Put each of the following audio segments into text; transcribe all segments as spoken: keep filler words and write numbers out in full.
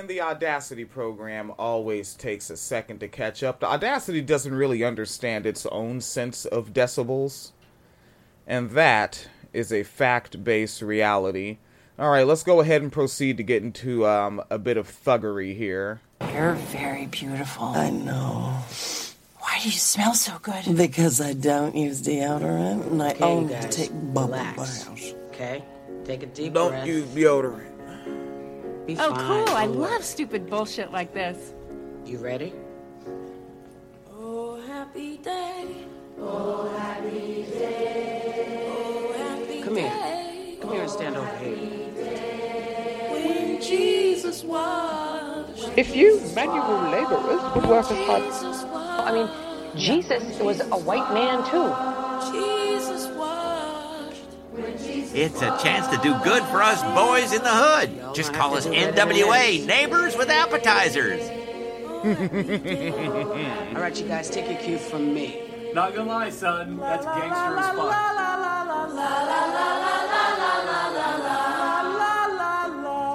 and the Audacity program always takes a second to catch up. The Audacity doesn't really understand its own sense of decibels. And that is a fact-based reality. All right, let's go ahead and proceed to get into um, a bit of thuggery here. You're very beautiful. I know. Why do you smell so good? Because I don't use deodorant, and I okay, only take bubble baths. Okay, take a deep don't breath. Don't use deodorant. Be oh, fine. cool. I love stupid bullshit like this. You ready? Oh, happy day. Oh, happy day. Oh, happy Come day. Here. Come oh, here and stand over here. When Jesus was... If you manual laborers would work as hard... I mean, Jesus was a white man, too. It's a chance to do good for us boys in the hood. Just call us N W A, neighbors with appetizers. All right, you guys, take your cue from me. Not gonna lie, son, that's gangster as fuck.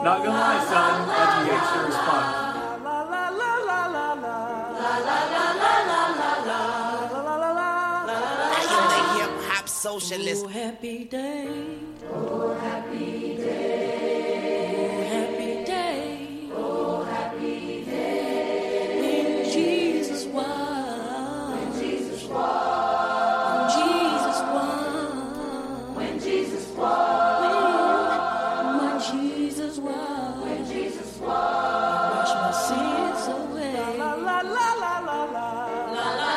Not gonna lie, son, that's gangster as fuck. Socialist. Oh, happy day. Oh, happy day. Oh, happy day. Oh, happy day. When Jesus was. When Jesus was. When Jesus was. When Jesus was. When Jesus was. When Jesus was. Wash my sins away. La la la la la la. La la la.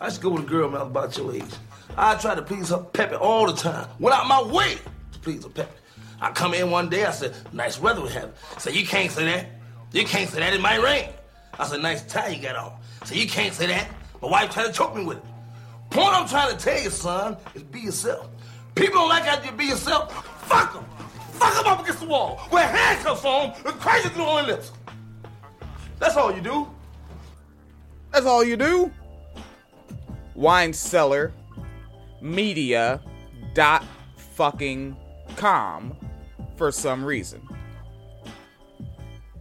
I used to go with a girl when I was about your age. I tried to please her peppy all the time. Went out my way to please her peppy. I come in one day, I said, nice weather we have. I said, you can't say that. You can't say that, it might rain. I said, nice tie you got on. I said, you can't say that. My wife tried to choke me with it. Point I'm trying to tell you, son, is be yourself. People don't like how you be yourself. Fuck them. Fuck them up against the wall. Wear handcuffs on them with crazy glowing lips. That's all you do. That's all you do? Wine Cellar Media dot fucking com for some reason.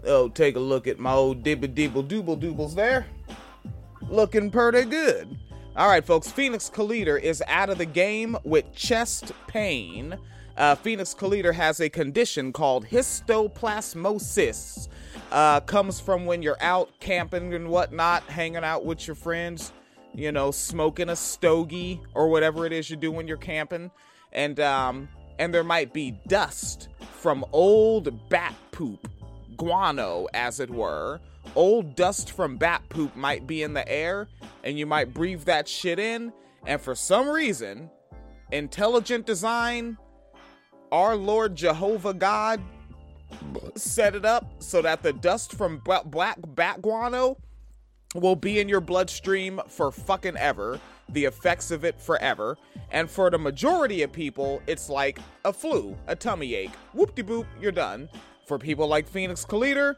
Oh, take a look at my old dibble dibble dooble doobles there. Looking pretty good. All right, folks. Phoenix Calida is out of the game with chest pain. Uh, Phoenix Calida has a condition called histoplasmosis. Uh, comes from when you're out camping and whatnot, hanging out with your friends. You know, smoking a stogie or whatever it is you do when you're camping. And um, and there might be dust from old bat poop, guano as it were. Old dust from bat poop might be in the air and you might breathe that shit in. And for some reason, intelligent design, our Lord Jehovah God set it up so that the dust from black bat guano will be in your bloodstream for fucking ever, the effects of it forever, and for the majority of people, it's like a flu, a tummy ache, whoop-de-boop, you're done. For people like Phoenix Calida,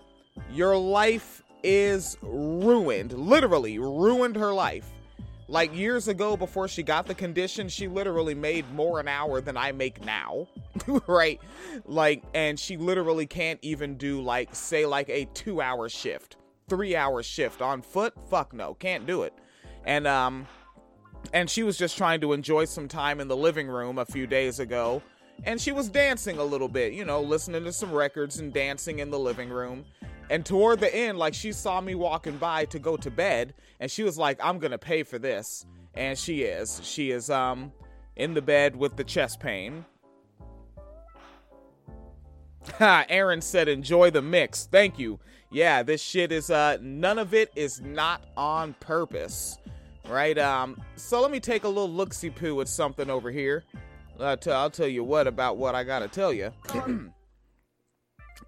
your life is ruined, literally ruined her life. Like years ago, before she got the condition, she literally made more an hour than I make now, right? Like, and she literally can't even do like, say like a two hour shift, three hour shift on foot. Fuck no, can't do it. And, um, and she was just trying to enjoy some time in the living room a few days ago. And she was dancing a little bit, you know, listening to some records and dancing in the living room. And toward the end, like, she saw me walking by to go to bed, and she was like, I'm gonna pay for this. And she is. She is um in the bed with the chest pain. Ha, Aaron said, enjoy the mix. Thank you. Yeah, this shit is, uh, none of it is not on purpose. Right? Um, so let me take a little look-see-poo at something over here. I'll, t- I'll tell you what about what I gotta tell you.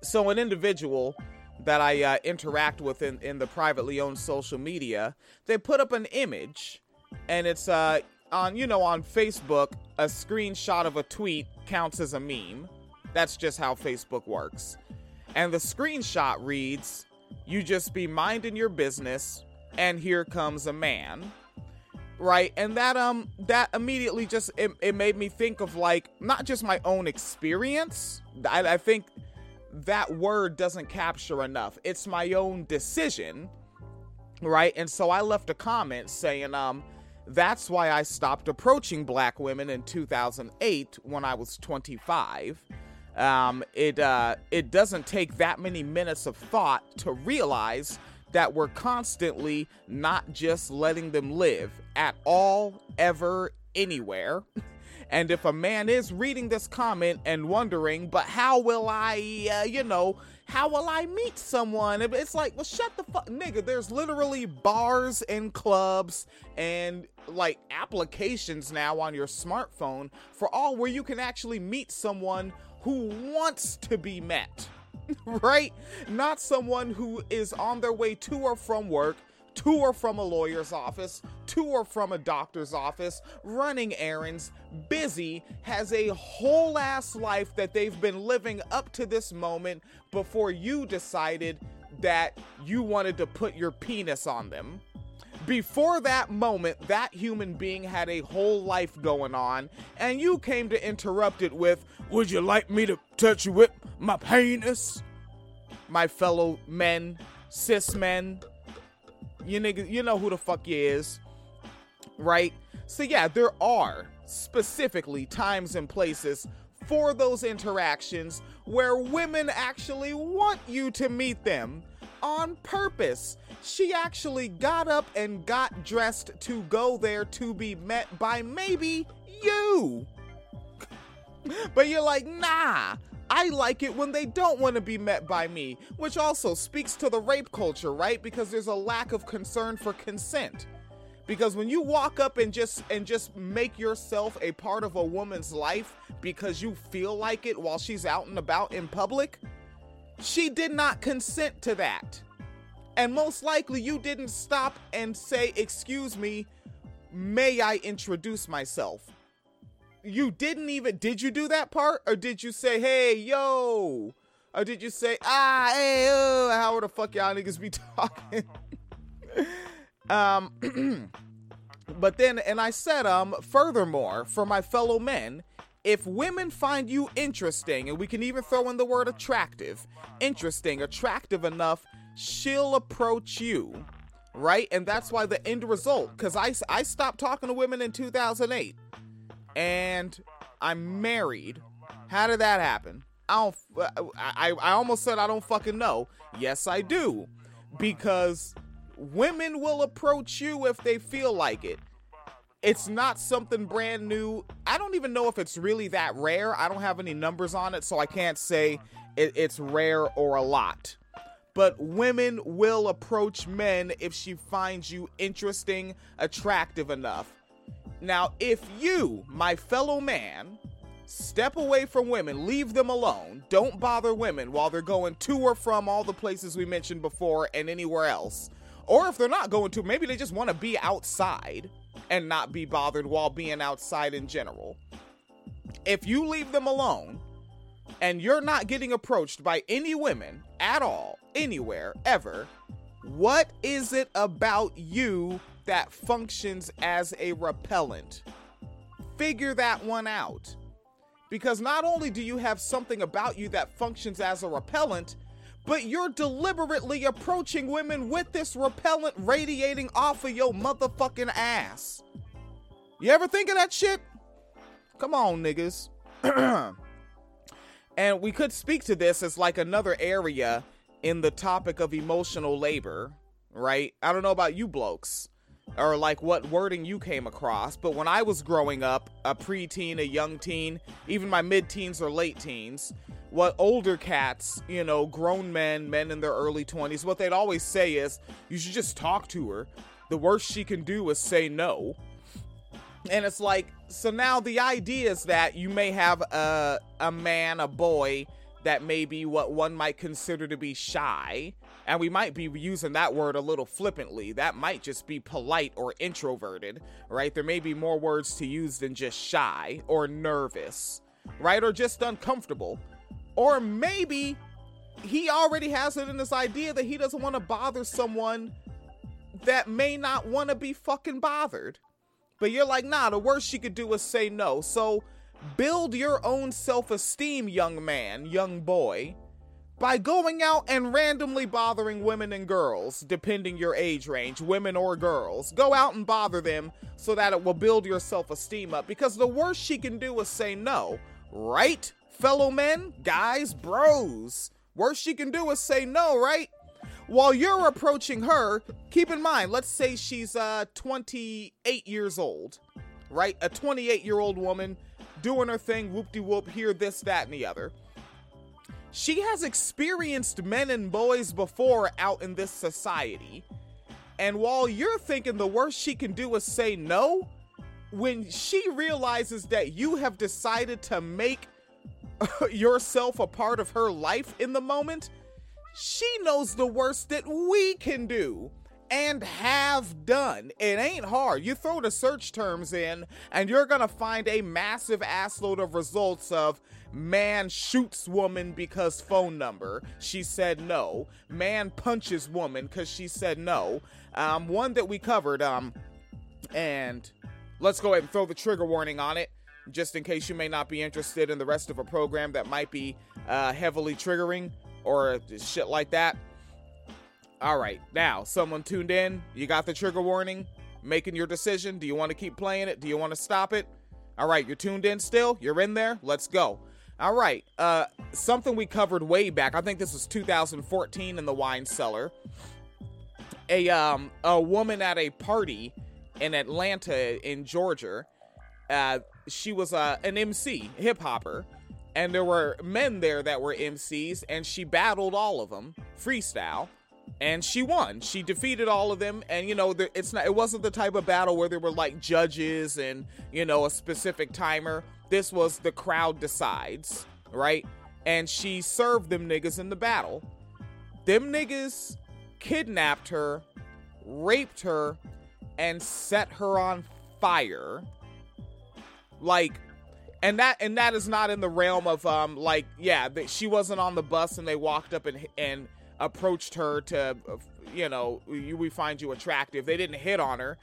So an individual that I uh, interact with in, in the privately owned social media, they put up an image, and it's uh, on, you know, on Facebook, a screenshot of a tweet counts as a meme. That's just how Facebook works. And the screenshot reads, you just be minding your business, and here comes a man. Right, and that um that immediately just it, it made me think of like not just my own experience. I, I think that word doesn't capture enough. It's my own decision, right? And so I left a comment saying um that's why I stopped approaching black women in two thousand eight when I was twenty-five. Um, it uh it doesn't take that many minutes of thought to realize that we're constantly not just letting them live at all, ever, anywhere. And if a man is reading this comment and wondering, but how will I, uh, you know, how will I meet someone? It's like, well, shut the fuck, nigga. There's literally bars and clubs and like applications now on your smartphone for all where you can actually meet someone who wants to be met. Right? Not someone who is on their way to or from work, to or from a lawyer's office, to or from a doctor's office, running errands, busy, has a whole ass life that they've been living up to this moment before you decided that you wanted to put your penis on them. Before that moment, that human being had a whole life going on, and you came to interrupt it with, would you like me to touch you with my penis? My fellow men, cis men, you niggas, you know who the fuck you is, right? So yeah, there are specifically times and places for those interactions where women actually want you to meet them. On purpose. She actually got up and got dressed to go there to be met by maybe you. But you're like, nah, I like it when they don't want to be met by me, which also speaks to the rape culture, right? Because there's a lack of concern for consent. Because when you walk up and just and just make yourself a part of a woman's life because you feel like it while she's out and about in public, she did not consent to that. And most likely you didn't stop and say, excuse me, may I introduce myself? You didn't even, did you do that part? Or did you say, hey, yo? Or did you say, ah, hey, oh, how the fuck y'all niggas be talking? um, But then, and I said, um, furthermore, for my fellow men, if women find you interesting, and we can even throw in the word attractive, interesting, attractive enough, she'll approach you, right? And that's why the end result, because I, I stopped talking to women in two thousand eight, and I'm married. How did that happen? I don't, I, I almost said I don't fucking know. Yes, I do, because women will approach you if they feel like it. It's not something brand new. I don't even know if it's really that rare. I don't have any numbers on it, so I can't say it, it's rare or a lot. But women will approach men if she finds you interesting, attractive enough. Now, if you, my fellow man, step away from women, leave them alone, don't bother women while they're going to or from all the places we mentioned before and anywhere else, or if they're not going to, maybe they just want to be outside and not be bothered while being outside in general. If you leave them alone and you're not getting approached by any women at all, anywhere, ever, What is it about you that functions as a repellent? Figure that one out. Because not only do you have something about you that functions as a repellent, but you're deliberately approaching women with this repellent radiating off of your motherfucking ass. You ever think of that shit? Come on, niggas. And we could speak to this as like another area in the topic of emotional labor, right? I don't know about you blokes or like what wording you came across, but when I was growing up, a preteen, a young teen, even my mid-teens or late teens, what older cats, you know, grown men, men in their early twenties, what they'd always say is, you should just talk to her. The worst she can do is say no. And it's like, so now the idea is that you may have a, a man, a boy that may be what one might consider to be shy. And we might be using that word a little flippantly. That might just be polite or introverted, right? There may be more words to use than just shy or nervous, right? Or just uncomfortable. Or maybe he already has it in this idea that he doesn't want to bother someone that may not want to be fucking bothered. But you're like, nah, the worst she could do is say no. So build your own self-esteem, young man, young boy, by going out and randomly bothering women and girls, depending your age range, women or girls. Go out and bother them so that it will build your self-esteem up. Because the worst she can do is say no, right? Fellow men, guys, bros. Worst she can do is say no, right? While you're approaching her, keep in mind, let's say she's uh, twenty-eight years old, right? A twenty-eight-year-old woman doing her thing, whoop-de-whoop, here, this, that, and the other. She has experienced men and boys before out in this society. And while you're thinking the worst she can do is say no, when she realizes that you have decided to make yourself a part of her life in the moment, she knows the worst that we can do and have done. It ain't hard. You throw the search terms in and you're going to find a massive assload of results of man shoots woman because phone number, she said no. Man punches woman because she said no. Um, one that we covered, um, and let's go ahead and throw the trigger warning on it, just in case you may not be interested in the rest of a program that might be uh, heavily triggering or shit like that. All right, now, someone tuned in. You got the trigger warning, making your decision. Do you want to keep playing it? Do you want to stop it? All right, you're tuned in still? You're in there? Let's go. All right, uh, something we covered way back. I think this was two thousand fourteen in the Wine Cellar. A, um, a woman at a party in Atlanta in Georgia, uh, she was uh, an M C, hip hopper, and there were men there that were M Cs, and she battled all of them freestyle, and she won. She defeated all of them, and you know, there, it's not. It wasn't the type of battle where there were like judges and you know a specific timer. This was the crowd decides, right? And she served them niggas in the battle. Them niggas kidnapped her, raped her, and set her on fire. Like, and that and that is not in the realm of um like yeah that she wasn't on the bus and they walked up and and approached her to you know you, we find you attractive. They didn't hit on her,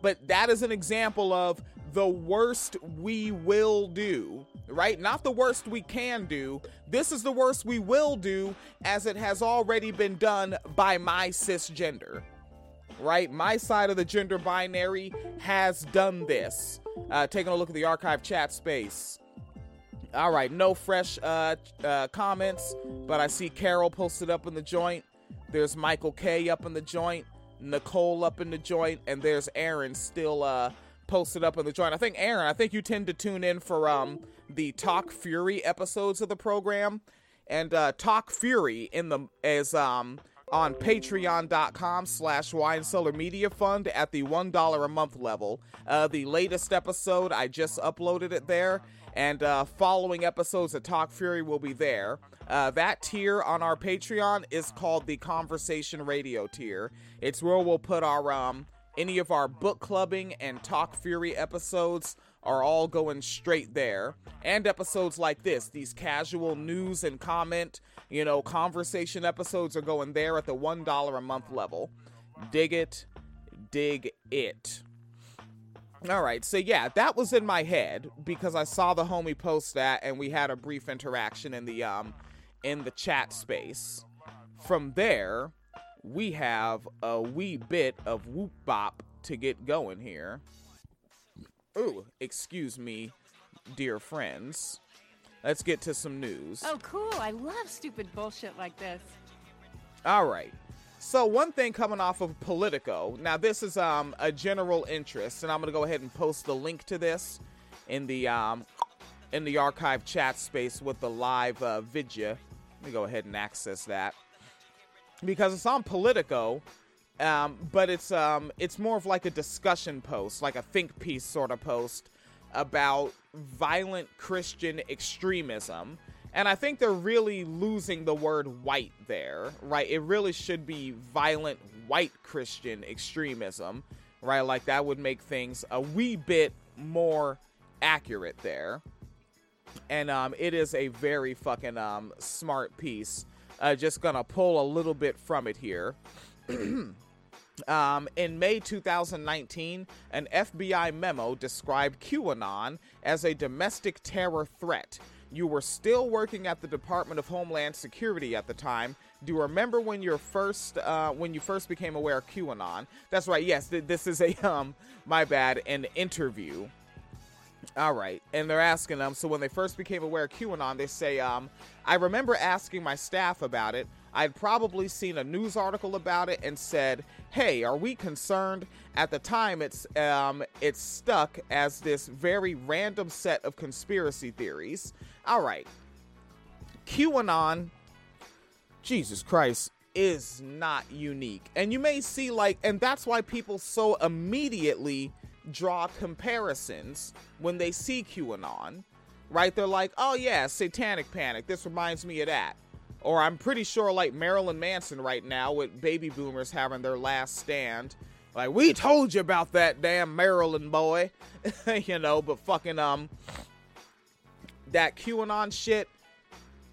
but that is an example of the worst we will do, right? Not the worst we can do. This is the worst we will do, as it has already been done by my cisgender. Right? My side of the gender binary has done this. Uh, taking a look at the archive chat space. All right. No fresh uh, uh, comments, but I see Carol posted up in the joint. There's Michael K up in the joint. Nicole up in the joint. And there's Aaron still uh, posted up in the joint. I think, Aaron, I think you tend to tune in for um, the Talk Fury episodes of the program. And uh, Talk Fury in the is... Um, on patreon.com slash wine cellar media fund at the one dollar a month level. Uh the latest episode, I just uploaded it there, and uh following episodes of Talk Fury will be there. Uh that tier on our Patreon is called the Conversation Radio tier. It's where we'll put our um Any of our book clubbing and Talk Fury episodes are all going straight there. And episodes like this, these casual news and comment, you know, conversation episodes are going there at the one dollar a month level. Dig it. Dig it. All right. So, yeah, that was in my head because I saw the homie post that and we had a brief interaction in the um in the chat space. From there, we have a wee bit of whoop bop to get going here. Ooh, excuse me, dear friends. Let's get to some news. Oh, cool. I love stupid bullshit like this. All right. So one thing coming off of Politico. Now, this is um, a general interest, and I'm going to go ahead and post the link to this in the um, in the archive chat space with the live uh, vidya. Let me go ahead and access that because it's on Politico, um, but it's um, it's more of like a discussion post, like a think piece sort of post about violent Christian extremism. And I think they're really losing the word white there, right? It really should be violent white Christian extremism, right? Like that would make things a wee bit more accurate there. And um, it is a very fucking um, smart piece. Uh, just gonna pull a little bit from it here. Um, in May twenty nineteen, an F B I memo described QAnon as a domestic terror threat. You were still working at the Department of Homeland Security at the time. Do you remember when you first uh, when you first became aware of QAnon? That's right. Yes, th- this is a um my bad an interview. All right, and they're asking them. So when they first became aware of QAnon, they say, um, I remember asking my staff about it. I'd probably seen a news article about it and said, hey, are we concerned? At the time, it's um, it's stuck as this very random set of conspiracy theories. All right. QAnon, Jesus Christ, is not unique. And you may see like, and that's why people so immediately draw comparisons when they see QAnon, right? They're like, oh yeah, satanic panic. This reminds me of that. Or I'm pretty sure like Marilyn Manson right now with baby boomers having their last stand. Like, we told you about that damn Marilyn boy. You know, but fucking, um, that QAnon shit.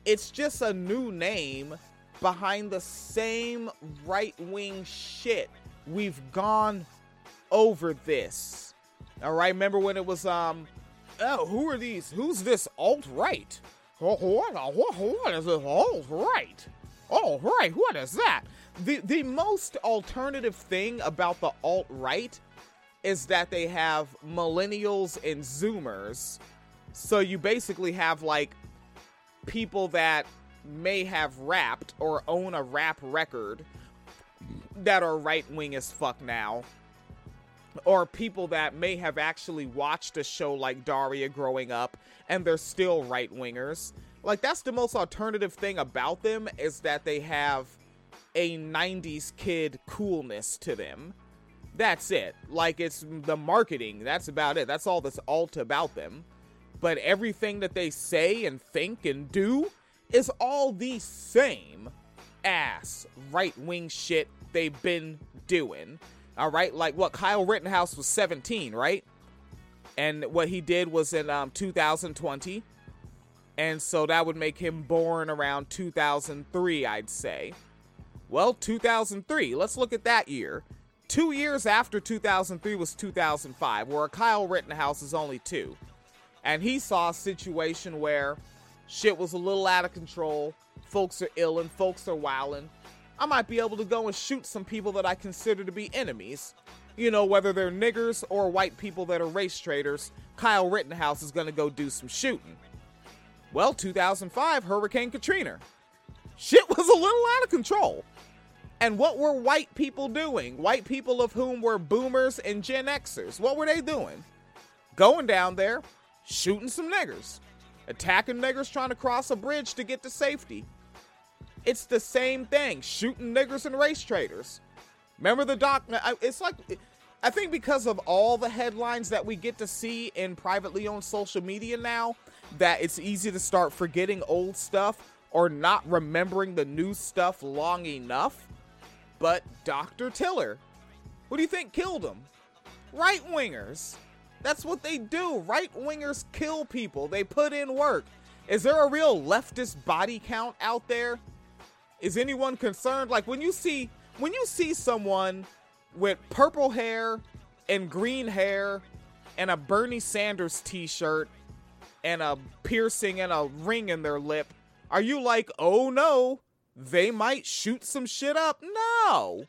It's just a new name behind the same right-wing shit. We've gone over this. All right. Remember when it was, um, oh, who are these? Who's this alt-right? Oh, what, what, what is this? All right. All right. What is that? The the most alternative thing about the alt-right is that they have millennials and Zoomers. So you basically have like people that may have rapped or own a rap record that are right-wing as fuck now. Or people that may have actually watched a show like Daria growing up and they're still right-wingers. Like, that's the most alternative thing about them is that they have a nineties kid coolness to them. That's it. Like, it's the marketing. That's about it. That's all that's alt about them. But everything that they say and think and do is all the same ass right-wing shit they've been doing. All right, like what Kyle Rittenhouse was seventeen, right? And what he did was in um, two thousand twenty. And so that would make him born around two thousand three, I'd say. Well, two thousand three, let's look at that year. Two years after two thousand three was two thousand five, where Kyle Rittenhouse is only two. And he saw a situation where shit was a little out of control. Folks are illin', folks are wildin'. I might be able to go and shoot some people that I consider to be enemies. You know, whether they're niggers or white people that are race traitors, Kyle Rittenhouse is going to go do some shooting. Well, two thousand five, Hurricane Katrina. Shit was a little out of control. And what were white people doing? White people of whom were boomers and Gen Xers. What were they doing? Going down there, shooting some niggers. Attacking niggers trying to cross a bridge to get to safety. It's the same thing, shooting niggers and race traitors. Remember the doc? It's like, I think because of all the headlines that we get to see in privately owned social media now, that it's easy to start forgetting old stuff or not remembering the new stuff long enough. But Doctor Tiller, Who do you think killed him? Right-wingers. That's what they do. Right-wingers kill people. They put in work. Is there a real leftist body count out there? Is anyone concerned? Like, when you see when you see someone with purple hair and green hair and a Bernie Sanders t-shirt and a piercing and a ring in their lip, are you like, oh no, they might shoot some shit up? No.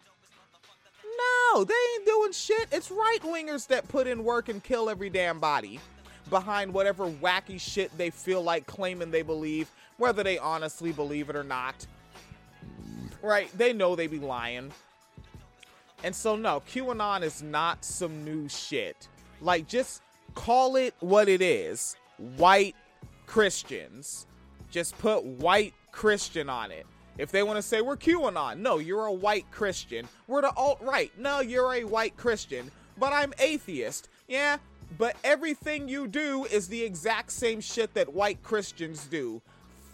No, they ain't doing shit. It's right-wingers that put in work and kill every damn body behind whatever wacky shit they feel like claiming they believe, whether they honestly believe it or not. Right? They know they be lying. And so, no, QAnon is not some new shit. Like, just call it what it is. White Christians. Just put white Christian on it. If they want to say we're QAnon, no, you're a white Christian. We're the alt-right. No, you're a white Christian. But I'm atheist. Yeah, but everything you do is the exact same shit that white Christians do.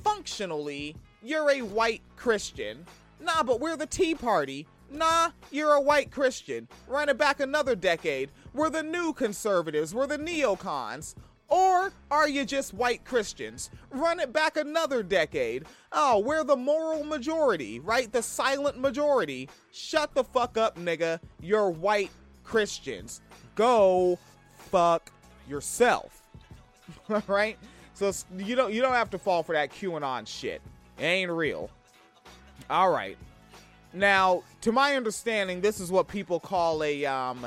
Functionally, you're a white Christian. Nah, but we're the Tea Party. Nah, you're a white Christian. Run it back another decade. We're the new conservatives. We're the neocons. Or are you just white Christians? Run it back another decade. Oh, we're the moral majority, right? The silent majority. Shut the fuck up, nigga. You're white Christians. Go fuck yourself. All right? So you don't you don't have to fall for that QAnon shit. It ain't real. All right. Now, to my understanding, this is what people call a um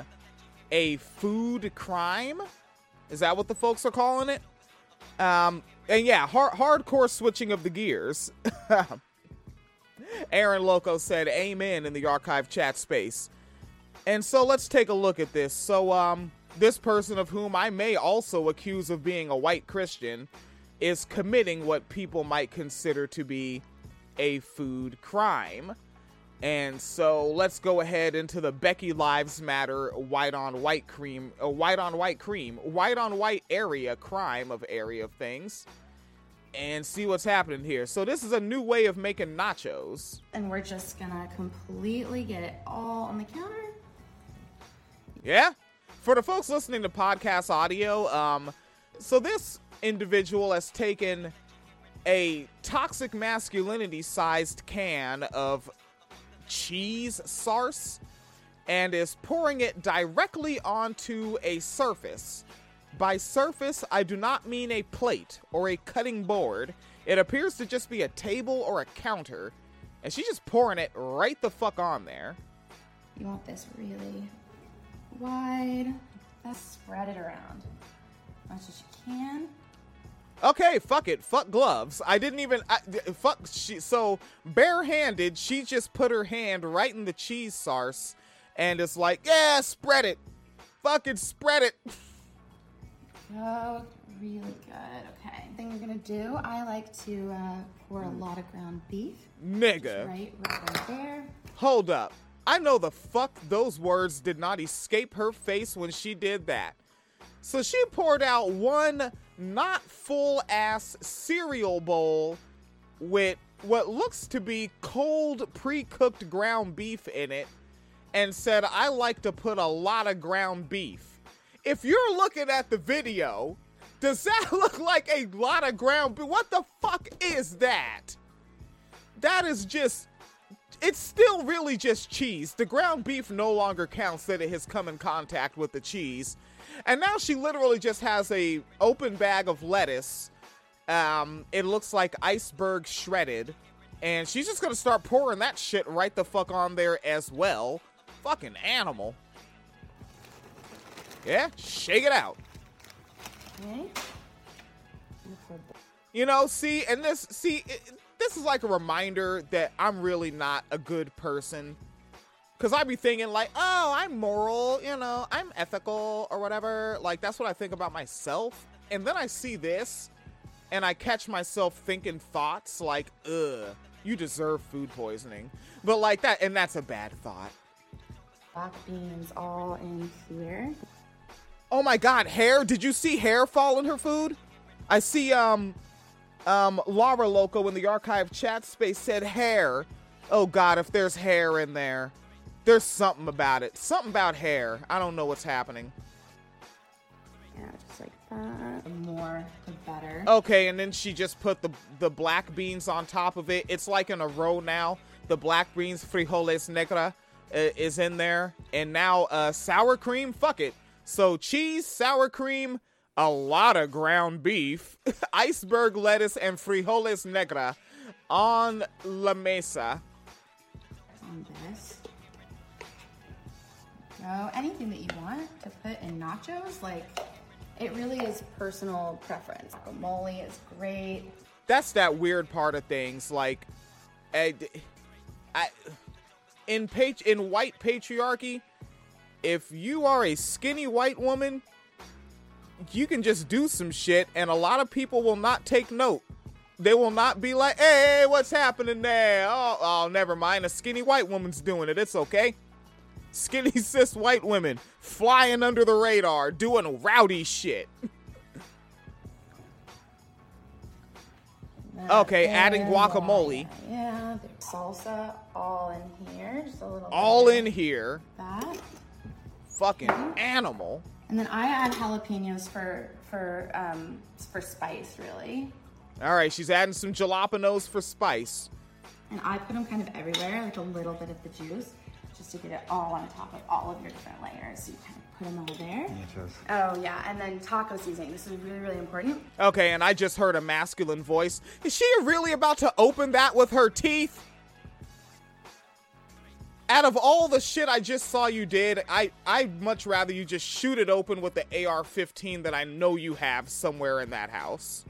a food crime. Is that what the folks are calling it? Um, and yeah, hard, hardcore switching of the gears. Aaron Loco said amen in the archive chat space. And so let's take a look at this. So um, this person, of whom I may also accuse of being a white Christian, is committing what people might consider to be a food crime. And so let's go ahead into the Becky Lives Matter white on white cream, uh, white on white cream, white on white area crime of area of things, and see what's happening here. So this is a new way of making nachos. And we're just gonna completely get it all on the counter. Yeah. For the folks listening to podcast audio, um, so this individual has taken a toxic masculinity sized can of cheese sarse and is pouring it directly onto a surface. By surface, I do not mean a plate or a cutting board. It appears to just be a table or a counter, and she's just pouring it right the fuck on there. You want this really wide. Let's spread it around as much as you can. Okay, fuck it. Fuck gloves. I didn't even... I, fuck... She, so, barehanded, she just put her hand right in the cheese sarse and is like, yeah, spread it. Fucking spread it. Oh, really good. Okay. Thing you're going to do, I like to uh, pour a lot of ground beef. Nigga. Right, right, right there. Hold up. I know the fuck those words did not escape her face when she did that. So she poured out one not full-ass cereal bowl with what looks to be cold, pre-cooked ground beef in it and said, I like to put a lot of ground beef. If you're looking at the video, does that look like a lot of ground beef? What the fuck is that? That is just, it's still really just cheese. The ground beef no longer counts that it has come in contact with the cheese. And now she literally just has a open bag of lettuce. Um, it looks like iceberg shredded. And she's just going to start pouring that shit right the fuck on there as well. Fucking animal. Yeah, shake it out. Okay. You know, see, and this, see, it, this is like a reminder that I'm really not a good person. Because I be thinking like, oh, I'm moral, you know, I'm ethical or whatever. Like, that's what I think about myself. And then I see this and I catch myself thinking thoughts like, ugh, you deserve food poisoning. But like that, and that's a bad thought. Black beans all in here. Oh my God, hair. Did you see hair fall in her food? I see um, um, Laura Loco in the archive chat space said hair. Oh God, if there's hair in there. There's something about it. Something about hair. I don't know what's happening. Yeah, just like that. The more, the better. Okay, and then she just put the the black beans on top of it. It's like in a row now. The black beans, frijoles negra, uh, is in there. And now uh, sour cream, fuck it. So cheese, sour cream, a lot of ground beef, iceberg lettuce, and frijoles negra on la mesa. On this. Oh, anything that you want to put in nachos, like, it really is personal preference. Guacamole is great. That's that weird part of things. Like, I, I, in page in white patriarchy, if you are a skinny white woman, you can just do some shit, and a lot of people will not take note. They will not be like, hey, what's happening there? Oh, oh, never mind. A skinny white woman's doing it. It's okay. Skinny cis white women flying under the radar, doing rowdy shit. Okay, adding guacamole. Yeah, there's salsa all in here. Just a little all in here. That. Fucking animal. And then I add jalapenos for for um for spice, really. All right, she's adding some jalapenos for spice. And I put them kind of everywhere, like a little bit of the juice, just to get it all on top of all of your different layers. So you kind of put them all there. Yes. Oh, yeah, and then taco seasoning. This is really, really important. Okay, and I just heard a masculine voice. Is she really about to open that with her teeth? Out of all the shit I just saw you did, I, I'd much rather you just shoot it open with the A R fifteen that I know you have somewhere in that house.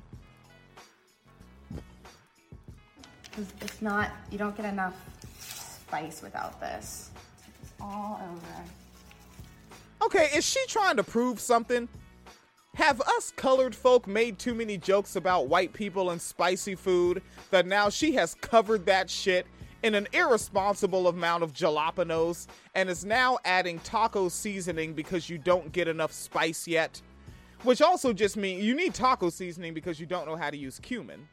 It's not, you don't get enough spice without this. It's all over. Okay, is she trying to prove something? Have us colored folk made too many jokes about white people and spicy food that now she has covered that shit in an irresponsible amount of jalapenos and is now adding taco seasoning because you don't get enough spice yet? Which also just means you need taco seasoning because you don't know how to use cumin.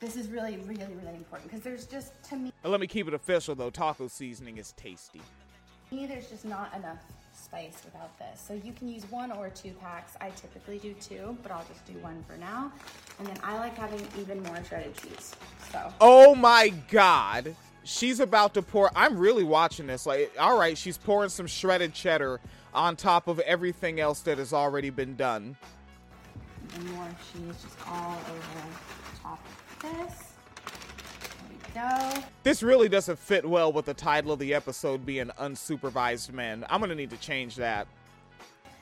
This is really, really, really important because there's just, to me... Let me keep it official, though. Taco seasoning is tasty. To me, there's just not enough spice without this. So you can use one or two packs. I typically do two, but I'll just do one for now. And then I like having even more shredded cheese, so... Oh, my God. She's about to pour... I'm really watching this. Like, all right, she's pouring some shredded cheddar on top of everything else that has already been done. And more cheese just all over top of this. There we go. This really doesn't fit well with the title of the episode being Unsupervised Men. I'm going to need to change that.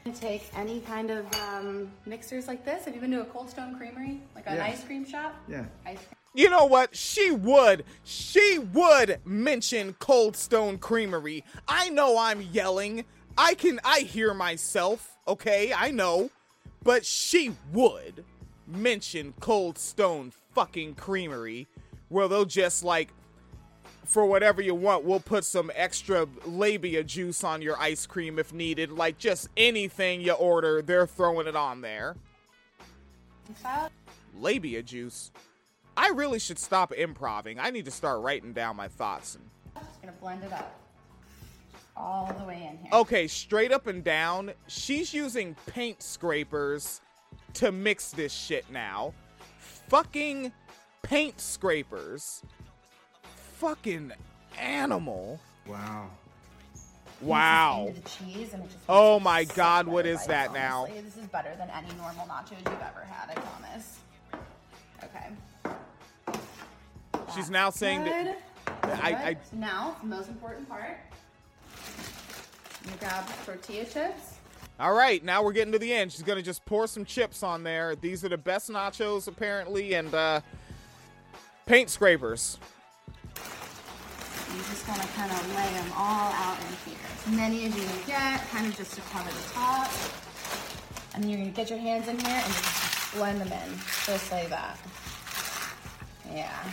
You take any kind of um, mixers like this. Have you been to a Cold Stone Creamery? Like an yeah. ice cream shop? Yeah. Ice cream. You know what? She would. She would mention Cold Stone Creamery. I know I'm yelling. I can. I hear myself. Okay, I know. But she would mention Cold Stone fucking Creamery, where they'll just like, for whatever you want, we'll put some extra labia juice on your ice cream if needed. Like, just anything you order, they're throwing it on there. Labia juice. I really should stop improvising. I need to start writing down my thoughts. I'm just gonna blend it up all the way in here. Okay, straight up and down. She's using paint scrapers to mix this shit now. Fucking paint scrapers. Fucking animal. Wow. Wow. Oh my God, what is that now? This is better than any normal nachos you've ever had, I promise. Okay. She's now saying that I now the most important part. You grab tortilla chips. All right, now we're getting to the end. She's going to just pour some chips on there. These are the best nachos, apparently, and uh, paint scrapers. You just want to kind of lay them all out in here. As many as you can get, kind of just to cover the top. And then you're going to get your hands in here and just blend them in. Just like that. Yeah.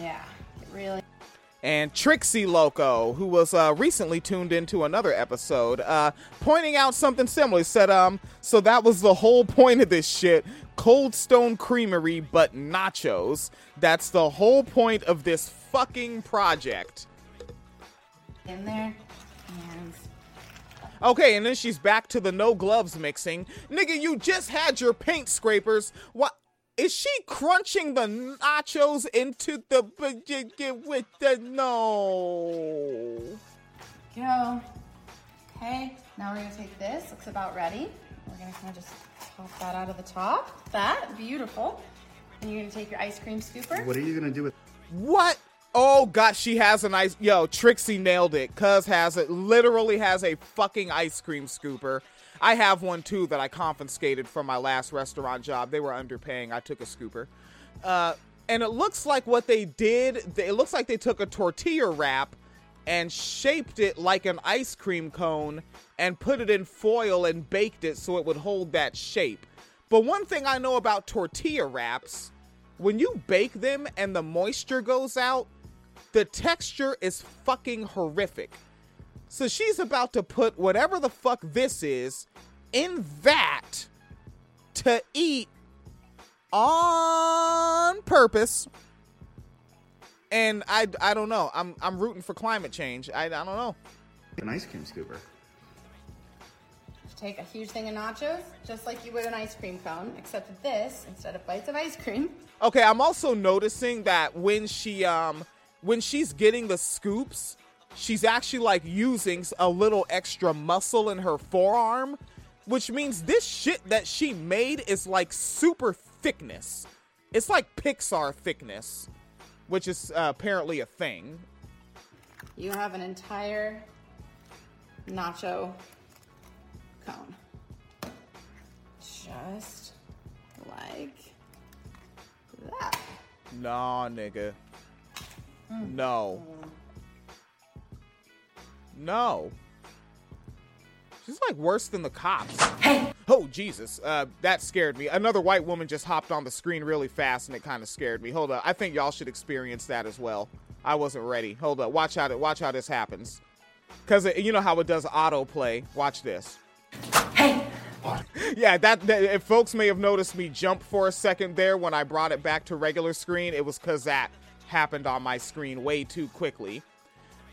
Yeah, it really... And Trixie Loco, who was uh, recently tuned into another episode, uh, pointing out something similar. He said, um, so that was the whole point of this shit, Cold Stone Creamery, but nachos. That's the whole point of this fucking project. In there. And... okay, and then she's back to the no gloves mixing. Nigga, you just had your paint scrapers. What? Is she crunching the nachos into the... with the... no. Go. Okay, now we're going to take this. Looks about ready. We're going to kind of just pop that out of the top. That, beautiful. And you're going to take your ice cream scooper. What are you going to do with... what? Oh, God, she has an ice... yo, Trixie nailed it. Cuz has it. Literally has a fucking ice cream scooper. I have one, too, that I confiscated from my last restaurant job. They were underpaying. I took a scooper. Uh, and it looks like what they did, they, it looks like they took a tortilla wrap and shaped it like an ice cream cone and put it in foil and baked it so it would hold that shape. But one thing I know about tortilla wraps, when you bake them and the moisture goes out, the texture is fucking horrific. So she's about to put whatever the fuck this is in that to eat on purpose. And I, I don't know. I'm I'm rooting for climate change. I, I don't know. An ice cream scooper. Take a huge thing of nachos, just like you would an ice cream cone, except with this, instead of bites of ice cream. Okay, I'm also noticing that when she um when she's getting the scoops, she's actually like using a little extra muscle in her forearm, which means this shit that she made is like super thickness. It's like Pixar thickness, which is uh, apparently a thing. You have an entire nacho cone. Just like that. Nah, nigga. Mm. No. Mm. No. She's like worse than the cops. Hey. Oh, Jesus. Uh, that scared me. Another white woman just hopped on the screen really fast and it kind of scared me. Hold up. I think y'all should experience that as well. I wasn't ready. Hold up. Watch how, watch how this happens. Because you know how it does autoplay. Watch this. Hey. Yeah, that, that if folks may have noticed me jump for a second there when I brought it back to regular screen, it was because that happened on my screen way too quickly.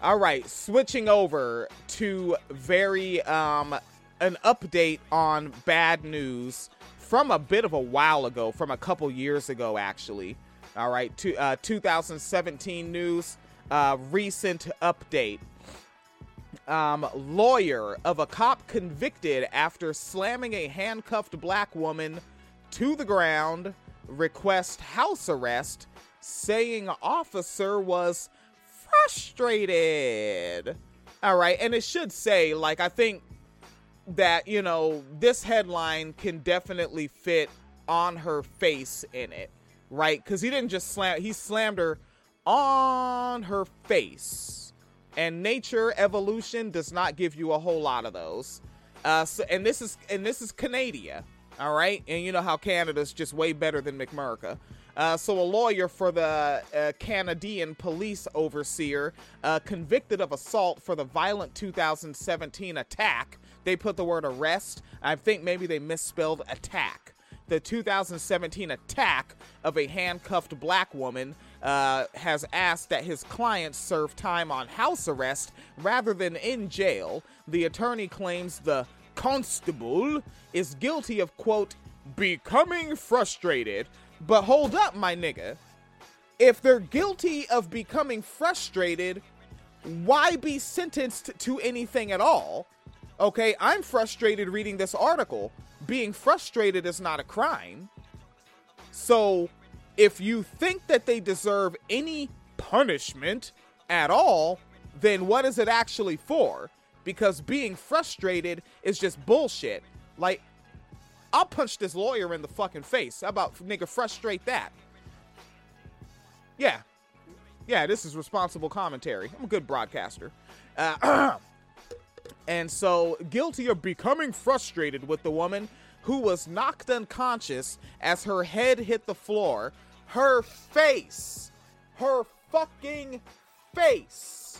All right, switching over to very um, an update on bad news from a bit of a while ago, from a couple years ago, actually. All right, to, uh, two thousand seventeen news, uh, recent update. Um, lawyer of a cop convicted after slamming a handcuffed black woman to the ground, requests house arrest, saying officer was... frustrated. All right. And it should say, like, I think that, you know, this headline can definitely fit on her face in it. Right. Because he didn't just slam. He slammed her on her face. And nature evolution does not give you a whole lot of those. Uh, so, and this is and this is Canada. All right. And you know how Canada's just way better than McMurica. Uh, so a lawyer for the uh, Canadian police overseer uh, convicted of assault for the violent two thousand seventeen attack. They put the word arrest. I think maybe they misspelled attack. The two thousand seventeen attack of a handcuffed black woman uh, has asked that his client serve time on house arrest rather than in jail. The attorney claims the constable is guilty of, quote, becoming frustrated. But hold up, my nigga. If they're guilty of becoming frustrated, why be sentenced to anything at all? Okay, I'm frustrated reading this article. Being frustrated is not a crime. So if you think that they deserve any punishment at all, then what is it actually for? Because being frustrated is just bullshit. Like, I'll punch this lawyer in the fucking face. How about, nigga, frustrate that? Yeah. Yeah, this is responsible commentary. I'm a good broadcaster. Uh, and so, guilty of becoming frustrated with the woman who was knocked unconscious as her head hit the floor. Her face. Her fucking face.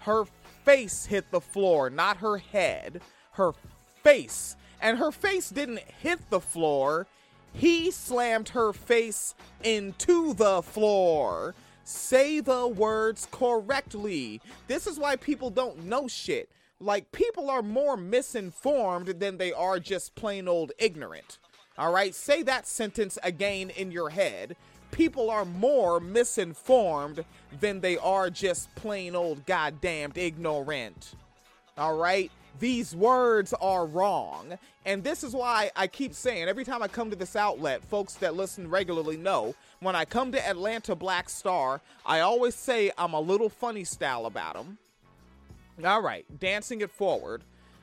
Her face hit the floor, not her head. Her face. And her face didn't hit the floor. He slammed her face into the floor. Say the words correctly. This is why people don't know shit. Like, people are more misinformed than they are just plain old ignorant. All right? Say that sentence again in your head. People are more misinformed than they are just plain old goddamned ignorant. All right? These words are wrong. And this is why I keep saying, every time I come to this outlet, folks that listen regularly know, when I come to Atlanta Black Star, I always say I'm a little funny style about them. All right, dancing it forward.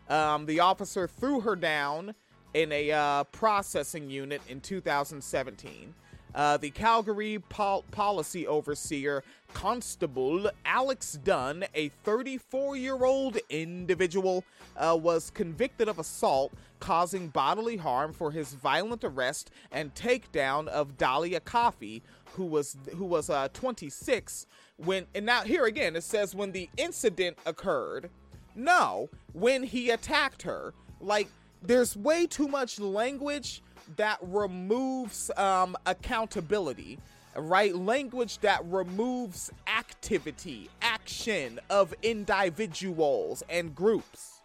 Um, the officer threw her down in a uh, processing unit in two thousand seventeen. Uh, the Calgary pol- policy overseer, Constable Alex Dunn, a thirty-four-year-old individual, uh, was convicted of assault causing bodily harm for his violent arrest and takedown of Dahlia Coffee, who was who was uh, twenty-six. When and now here again it says when the incident occurred. No, when he attacked her. Like, there's way too much language that removes um, accountability, right? Language that removes activity, action of individuals and groups.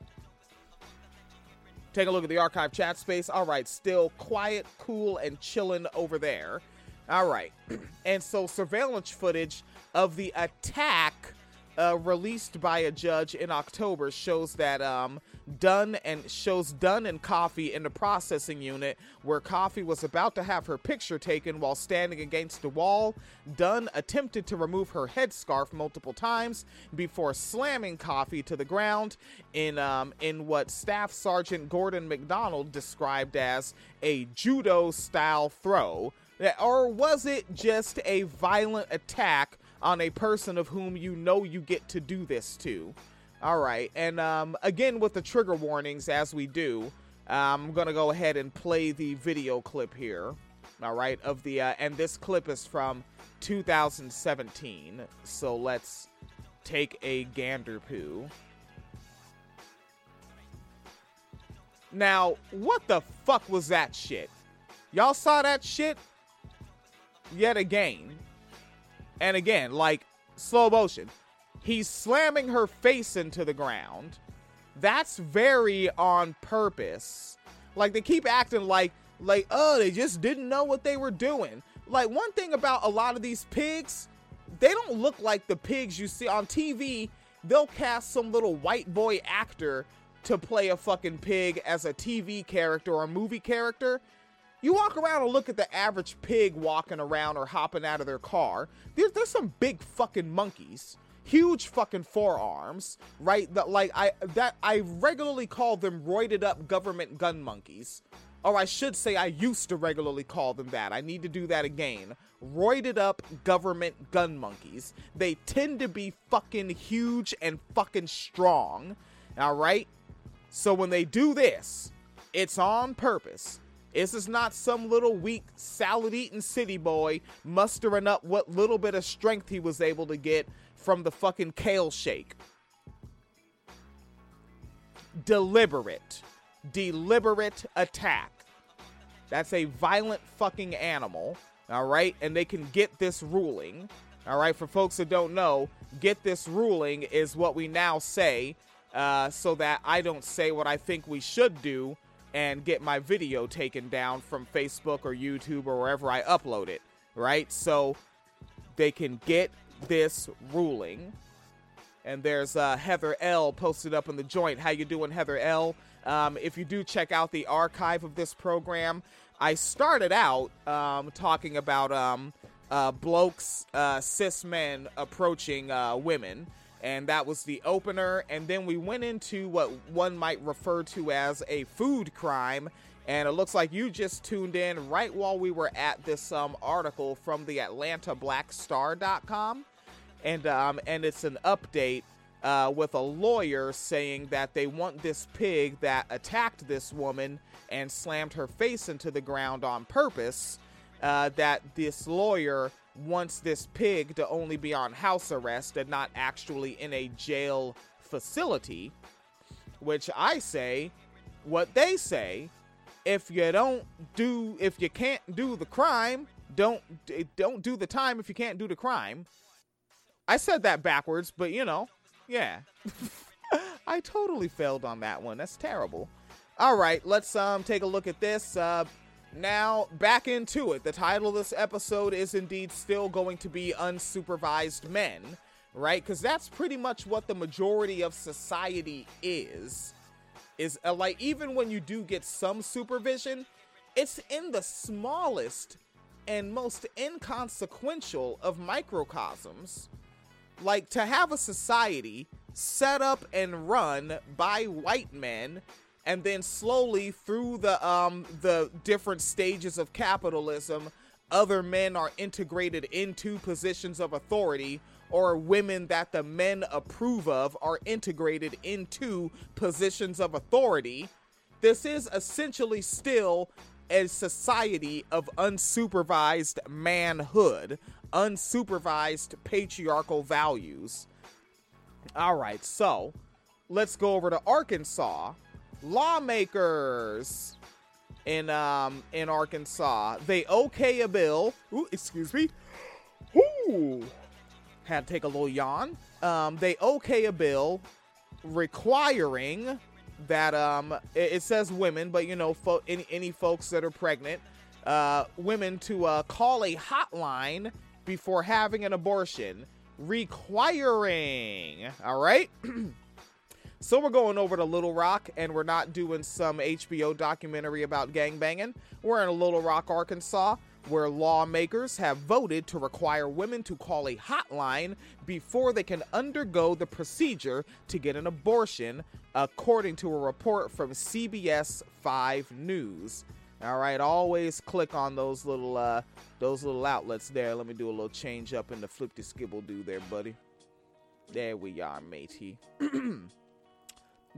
Take a look at the archive chat space. All right, still quiet, cool, and chilling over there. All right. And so surveillance footage of the attack uh, released by a judge in October shows that um, Dunn and shows Dunn and Coffee in the processing unit where Coffee was about to have her picture taken while standing against the wall. Dunn attempted to remove her headscarf multiple times before slamming Coffee to the ground in um, in what Staff Sergeant Gordon McDonald described as a judo-style throw. Or was it just a violent attack on a person of whom you know you get to do this to? All right. And um, again, with the trigger warnings, as we do, I'm going to go ahead and play the video clip here. All right. Of the uh, and this clip is from two thousand seventeen. So let's take a gander poo. Now, what the fuck was that shit? Y'all saw that shit? Yet again. And again, like, slow motion. He's slamming her face into the ground. That's very on purpose. Like, they keep acting like, like, oh, they just didn't know what they were doing. Like, one thing about a lot of these pigs, they don't look like the pigs you see on T V. They'll cast some little white boy actor to play a fucking pig as a T V character or a movie character. You walk around and look at the average pig walking around or hopping out of their car. There's, there's some big fucking monkeys, huge fucking forearms, right? That like I that I regularly call them roided up government gun monkeys, or I should say I used to regularly call them that. I need to do that again. Roided up government gun monkeys. They tend to be fucking huge and fucking strong. All right. So when they do this, it's on purpose. This is not some little weak salad-eating city boy mustering up what little bit of strength he was able to get from the fucking kale shake. Deliberate. Deliberate attack. That's a violent fucking animal, all right? And they can get this ruling, all right? For folks that don't know, get this ruling is what we now say uh, so that I don't say what I think we should do and get my video taken down from Facebook or YouTube or wherever I upload it, right? So they can get this ruling. And there's uh, Heather L. posted up in the joint. How you doing, Heather L.? Um, if you do check out the archive of this program, I started out um, talking about um, uh, blokes, uh, cis men approaching uh, women. And that was the opener. And then we went into what one might refer to as a food crime. And it looks like you just tuned in right while we were at this um, article from the Atlanta Black Star dot com. And, um, and it's an update uh, with a lawyer saying that they want this pig that attacked this woman and slammed her face into the ground on purpose, uh, that this lawyer wants this pig to only be on house arrest and not actually in a jail facility, which I say, what they say, if you don't do, if you can't do the crime, don't don't do the time if you can't do the crime. I said that backwards, but you know, yeah. I totally failed on that one. That's terrible. All right, let's um take a look at this. Uh, now, back into it. The title of this episode is indeed still going to be Unsupervised Men, right? Because that's pretty much what the majority of society is. Is uh, like, even when you do get some supervision, it's in the smallest and most inconsequential of microcosms. Like, to have a society set up and run by white men, and then slowly through the um the different stages of capitalism, other men are integrated into positions of authority, or women that the men approve of are integrated into positions of authority. This is essentially still a society of unsupervised manhood, unsupervised patriarchal values. All right, so let's go over to Arkansas. Lawmakers in um in Arkansas, they okay a bill. Ooh, excuse me. Ooh. Had to take a little yawn. Um, they okay a bill requiring that um it, it says women, but you know, fo- any any folks that are pregnant, uh, women to uh, call a hotline before having an abortion. Requiring, all right. So we're going over to Little Rock, and we're not doing some H B O documentary about gangbanging. We're in Little Rock, Arkansas, where lawmakers have voted to require women to call a hotline before they can undergo the procedure to get an abortion, according to a report from C B S five News. All right, always click on those little uh, those little outlets there. Let me do a little change up in the flip-de-skibble-do there, buddy. There we are, matey.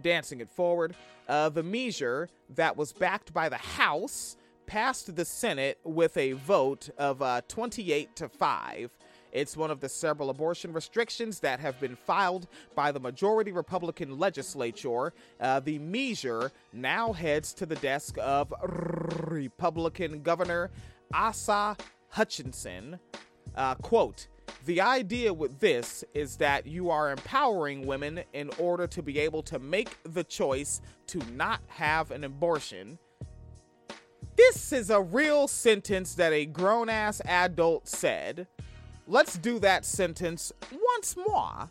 Dancing it forward. Uh, the measure that was backed by the House passed the Senate with a vote of uh, twenty-eight to five. It's one of the several abortion restrictions that have been filed by the majority Republican legislature. Uh, the measure now heads to the desk of Republican Governor Asa Hutchinson. Uh, quote, the idea with this is that you are empowering women in order to be able to make the choice to not have an abortion. This is a real sentence that a grown-ass adult said. Let's do that sentence once more.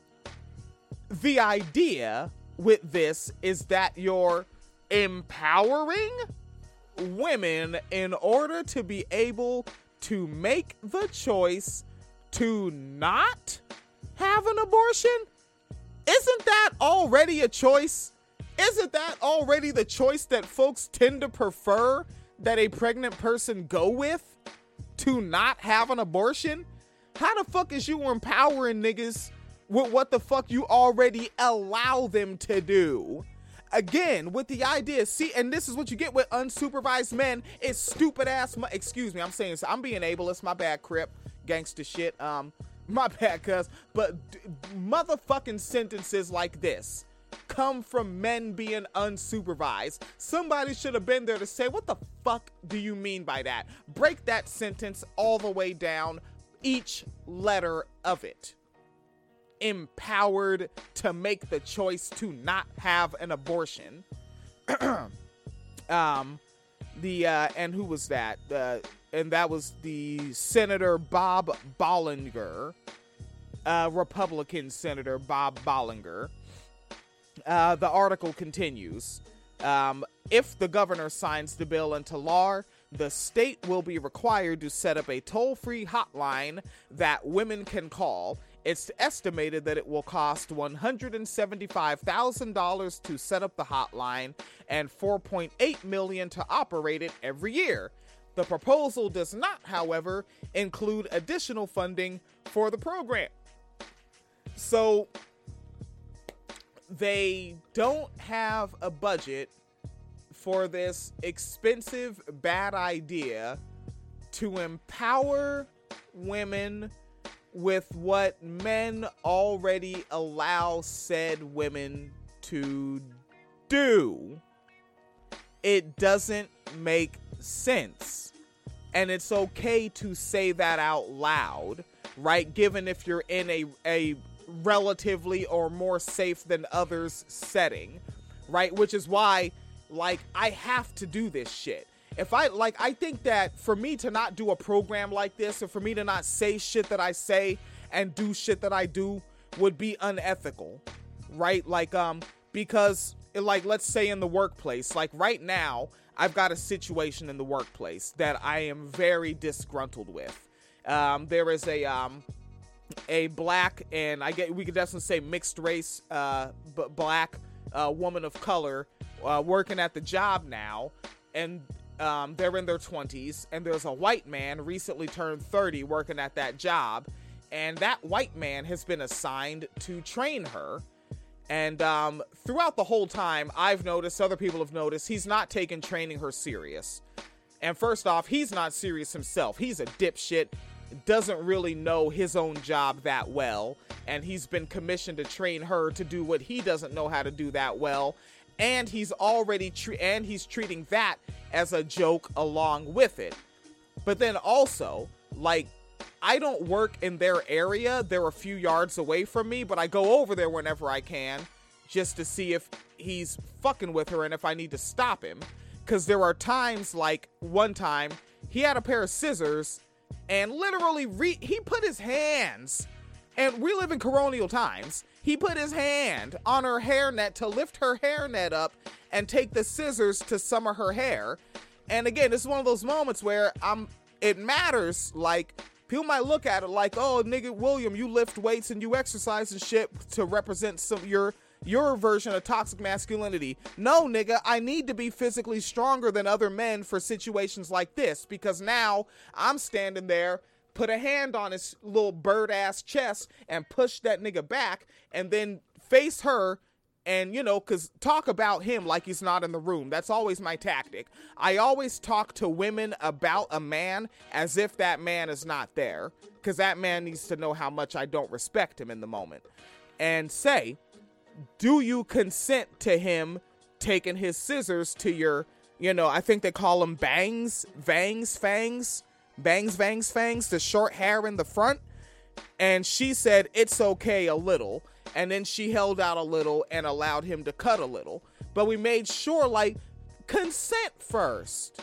The idea with this is that you're empowering women in order to be able to make the choice to not have an abortion? Isn't that already a choice? Isn't that already the choice that folks tend to prefer that a pregnant person go with? To not have an abortion? How the fuck is you empowering niggas with what the fuck you already allow them to do? Again, with the idea, see, and this is what you get with unsupervised men. It's stupid ass, mu- excuse me, I'm saying this, I'm being ableist, my bad, Crip. Gangster shit, um, my bad, cuz, but d- motherfucking sentences like this come from men being unsupervised. Somebody should have been there to say, what the fuck do you mean by that? Break that sentence all the way down, each letter of it. Empowered to make the choice to not have an abortion. um, the, uh, and who was that? Uh, and that was the Senator Bob Bollinger, uh, Republican Senator Bob Bollinger. Uh, the article continues. Um, if the governor signs the bill into law, the state will be required to set up a toll-free hotline that women can call. It's estimated that it will cost one hundred seventy-five thousand dollars to set up the hotline and four point eight million dollars to operate it every year. The proposal does not, however, include additional funding for the program. So they don't have a budget for this expensive bad idea to empower women with what men already allow said women to do. It doesn't make sense. And it's okay to say that out loud, right? Given if you're in a, a relatively or more safe than others setting, right? Which is why, like, I have to do this shit. If I, like, I think that for me to not do a program like this, and for me to not say shit that I say and do shit that I do would be unethical, right? Like, um, because, like, let's say in the workplace, like, right now, I've got a situation in the workplace that I am very disgruntled with. Um, there is a, um, a black, and I get, we could definitely say mixed race, uh, b- black, uh, woman of color, uh, working at the job now, and, Um, they're in their twenties, and there's a white man recently turned thirty working at that job, and that white man has been assigned to train her. And um, throughout the whole time, I've noticed, other people have noticed, he's not taking training her serious. And first off, he's not serious himself. He's a dipshit, doesn't really know his own job that well, and he's been commissioned to train her to do what he doesn't know how to do that well. And he's already, tre- and he's treating that as a joke along with it. But then also, like, I don't work in their area. They're a few yards away from me, but I go over there whenever I can just to see if he's fucking with her and if I need to stop him. Because there are times, like one time, he had a pair of scissors and literally re- he put his hands, and we live in colonial times, he put his hand on her hairnet to lift her hairnet up and take the scissors to some of her hair. And again, this is one of those moments where I'm, it matters. Like, people might look at it like, oh, nigga, William, you lift weights and you exercise and shit to represent some your your version of toxic masculinity. No, nigga, I need to be physically stronger than other men for situations like this, because now I'm standing there, put a hand on his little bird ass chest and push that nigga back, and then face her, and, you know, because talk about him like he's not in the room. That's always my tactic. I always talk to women about a man as if that man is not there, because that man needs to know how much I don't respect him in the moment. And say, do you consent to him taking his scissors to your, you know, I think they call them bangs, vangs, fangs, bangs, bangs, fangs, the short hair in the front? And she said, it's okay a little. And then she held out a little and allowed him to cut a little. But we made sure, like, consent first,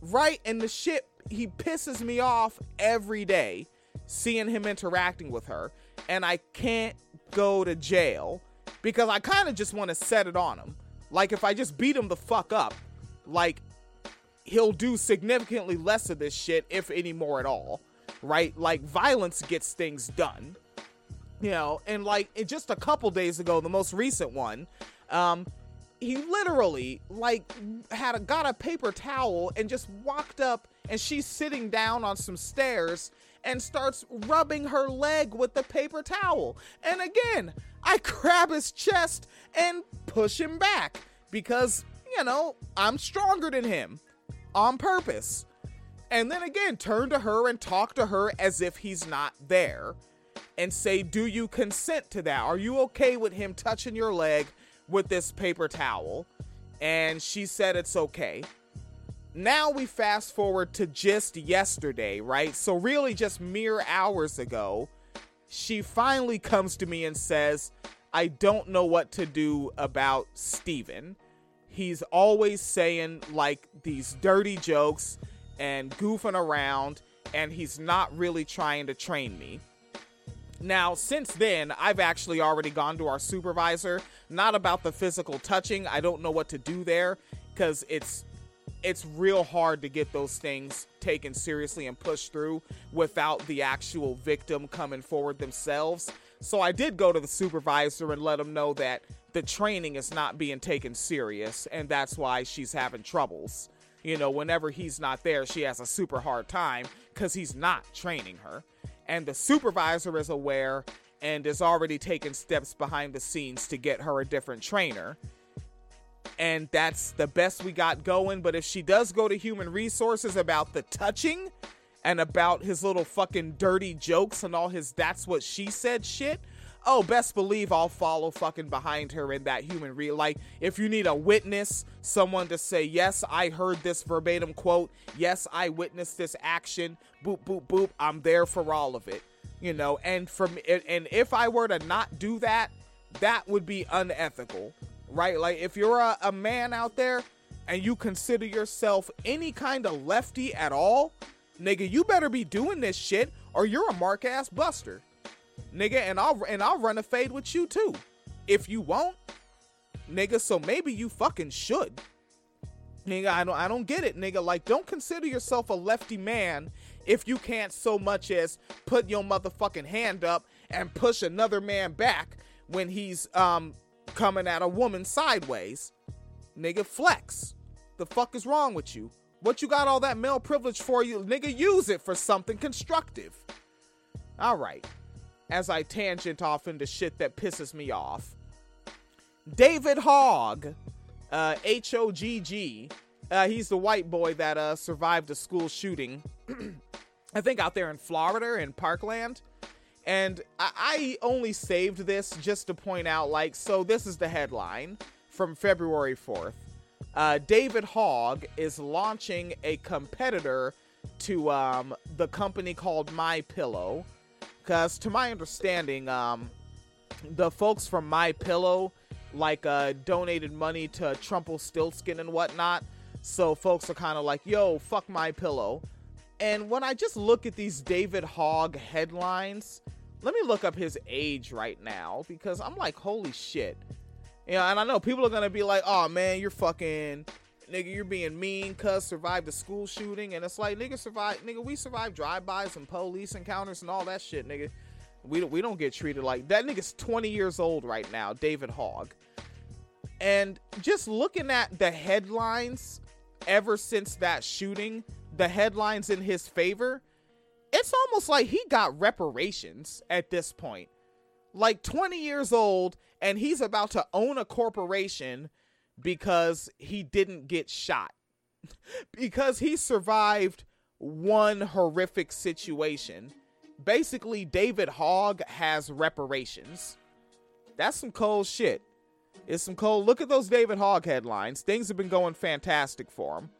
right? And the shit, he pisses me off every day seeing him interacting with her. And I can't go to jail because I kind of just want to set it on him. Like, if I just beat him the fuck up, like, he'll do significantly less of this shit, if any more at all, right? Like, violence gets things done, you know. And like, it just a couple days ago, the most recent one, um, he literally, like, had a, got a paper towel and just walked up, and she's sitting down on some stairs and starts rubbing her leg with the paper towel. And again, I grab his chest and push him back because, you know, I'm stronger than him. On purpose. And then again, turn to her and talk to her as if he's not there and say, do you consent to that? Are you okay with him touching your leg with this paper towel? And she said it's okay. Now we fast forward to just yesterday, right? So really just mere hours ago, she finally comes to me and says, I don't know what to do about Steven. He's always saying, like, these dirty jokes and goofing around, and he's not really trying to train me. Now, since then, I've actually already gone to our supervisor, not about the physical touching. I don't know what to do there because it's it's real hard to get those things taken seriously and pushed through without the actual victim coming forward themselves. So I did go to the supervisor and let him know that the training is not being taken serious, and that's why she's having troubles. You know, whenever he's not there, she has a super hard time because he's not training her. And the supervisor is aware and is already taking steps behind the scenes to get her a different trainer. And that's the best we got going. But if she does go to human resources about the touching and about his little fucking dirty jokes and all his that's what she said shit, oh, best believe I'll follow fucking behind her in that human read. Like, if you need a witness, someone to say, yes, I heard this verbatim quote. Yes, I witnessed this action. Boop, boop, boop. I'm there for all of it. You know, and from and if I were to not do that, that would be unethical, right? Like, if you're a, a man out there and you consider yourself any kind of lefty at all, nigga, you better be doing this shit or you're a mark-ass buster, nigga. And I'll and I'll run a fade with you too, if you won't, nigga. So maybe you fucking should, nigga. I don't I don't get it, nigga. Like, don't consider yourself a lefty man if you can't so much as put your motherfucking hand up and push another man back when he's um coming at a woman sideways, nigga. Flex. The fuck is wrong with you? What you got all that male privilege for, you nigga? Use it for something constructive. All right. As I tangent off into shit that pisses me off, David Hogg, uh, H O G G, uh, he's the white boy that uh, survived a school shooting, I think out there in Florida, in Parkland. And I-, I only saved this just to point out, like, so this is the headline from February fourth. Uh, David Hogg is launching a competitor to um, the company called MyPillow. Because to my understanding, um, the folks from MyPillow, like, uh, donated money to Trumpel Stiltskin and whatnot. So folks are kind of like, yo, fuck MyPillow. And when I just look at these David Hogg headlines, let me look up his age right now, because I'm like, holy shit. You know, and I know people are going to be like, oh, man, you're fucking, nigga, you're being mean because survived a school shooting. And it's like, nigga, survive, nigga, we survived drive-bys and police encounters and all that shit, nigga. We, we don't get treated like that. Nigga's twenty years old right now, David Hogg. And just looking at the headlines ever since that shooting, the headlines in his favor, it's almost like he got reparations at this point. Like, twenty years old, and he's about to own a corporation because he didn't get shot. Because he survived one horrific situation. Basically, David Hogg has reparations. That's some cold shit. It's some cold. Look at those David Hogg headlines. Things have been going fantastic for him.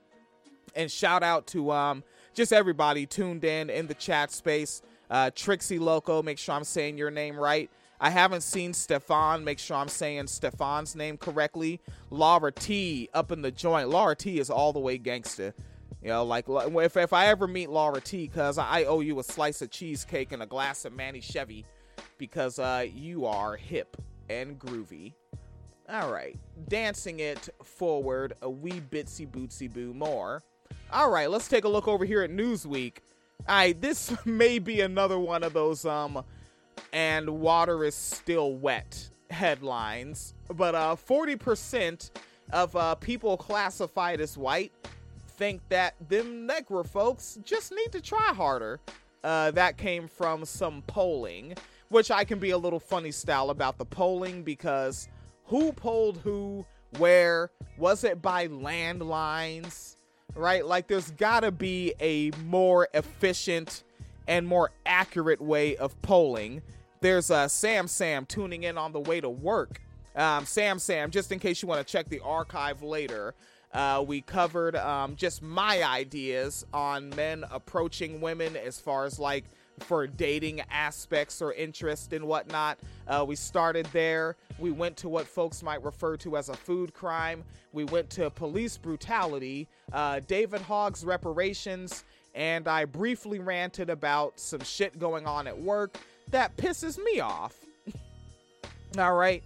And shout out to um just everybody tuned in in the chat space. Uh, Trixie Loco, make sure I'm saying your name right. I haven't seen Stefan. Make sure I'm saying Stefan's name correctly. Laura T up in the joint. Laura T is all the way gangsta. You know, like, if, if I ever meet Laura T, because I owe you a slice of cheesecake and a glass of Manny Chevy, because uh, you are hip and groovy. All right. Dancing it forward a wee bitsy bootsy boo more. All right. Let's take a look over here at Newsweek. All right. This may be another one of those, um... and water is still wet headlines, but uh, forty percent of uh, people classified as white think that them Negro folks just need to try harder. Uh, that came from some polling, which I can be a little funny style about the polling, because who polled who, where, was it by landlines, right? Like, there's gotta be a more efficient and more accurate way of polling. There's uh, Sam Sam tuning in on the way to work. Um, Sam Sam, just in case you want to check the archive later, uh, we covered um, just my ideas on men approaching women as far as, like, for dating aspects or interest and whatnot. Uh, we started there. We went to what folks might refer to as a food crime. We went to police brutality, uh, David Hogg's reparations, and I briefly ranted about some shit going on at work that pisses me off. All right.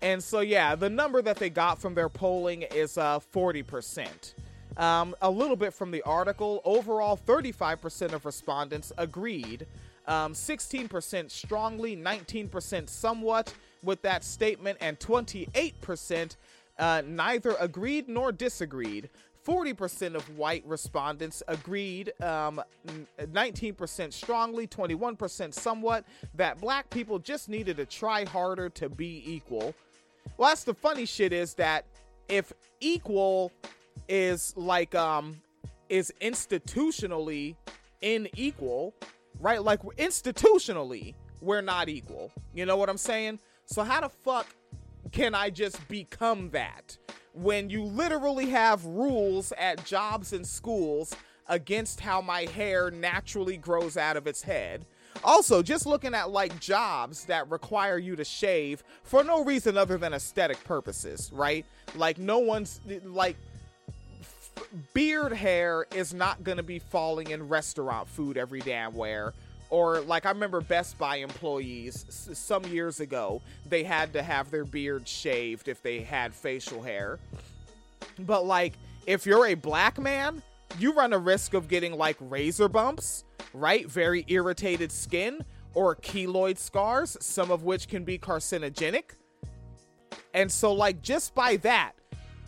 And so, yeah, the number that they got from their polling is uh, forty percent. Um, a little bit from the article. Overall, thirty-five percent of respondents agreed. Um, sixteen percent strongly, nineteen percent somewhat with that statement, and twenty-eight percent uh, neither agreed nor disagreed. forty percent of white respondents agreed, um, nineteen percent strongly, twenty-one percent somewhat, that black people just needed to try harder to be equal. Well, that's the funny shit, is that if equal is like, um, is institutionally unequal, right? Like, institutionally, we're not equal. You know what I'm saying? So how the fuck can I just become that when you literally have rules at jobs and schools against how my hair naturally grows out of its head? Also, just looking at like jobs that require you to shave for no reason other than aesthetic purposes, right? Like no one's like f- beard hair is not going to be falling in restaurant food every damn where. Or like I remember Best Buy employees s- some years ago, they had to have their beard shaved if they had facial hair. But like if you're a black man, you run a risk of getting like razor bumps, right? Very irritated skin or keloid scars, some of which can be carcinogenic. And so like just by that,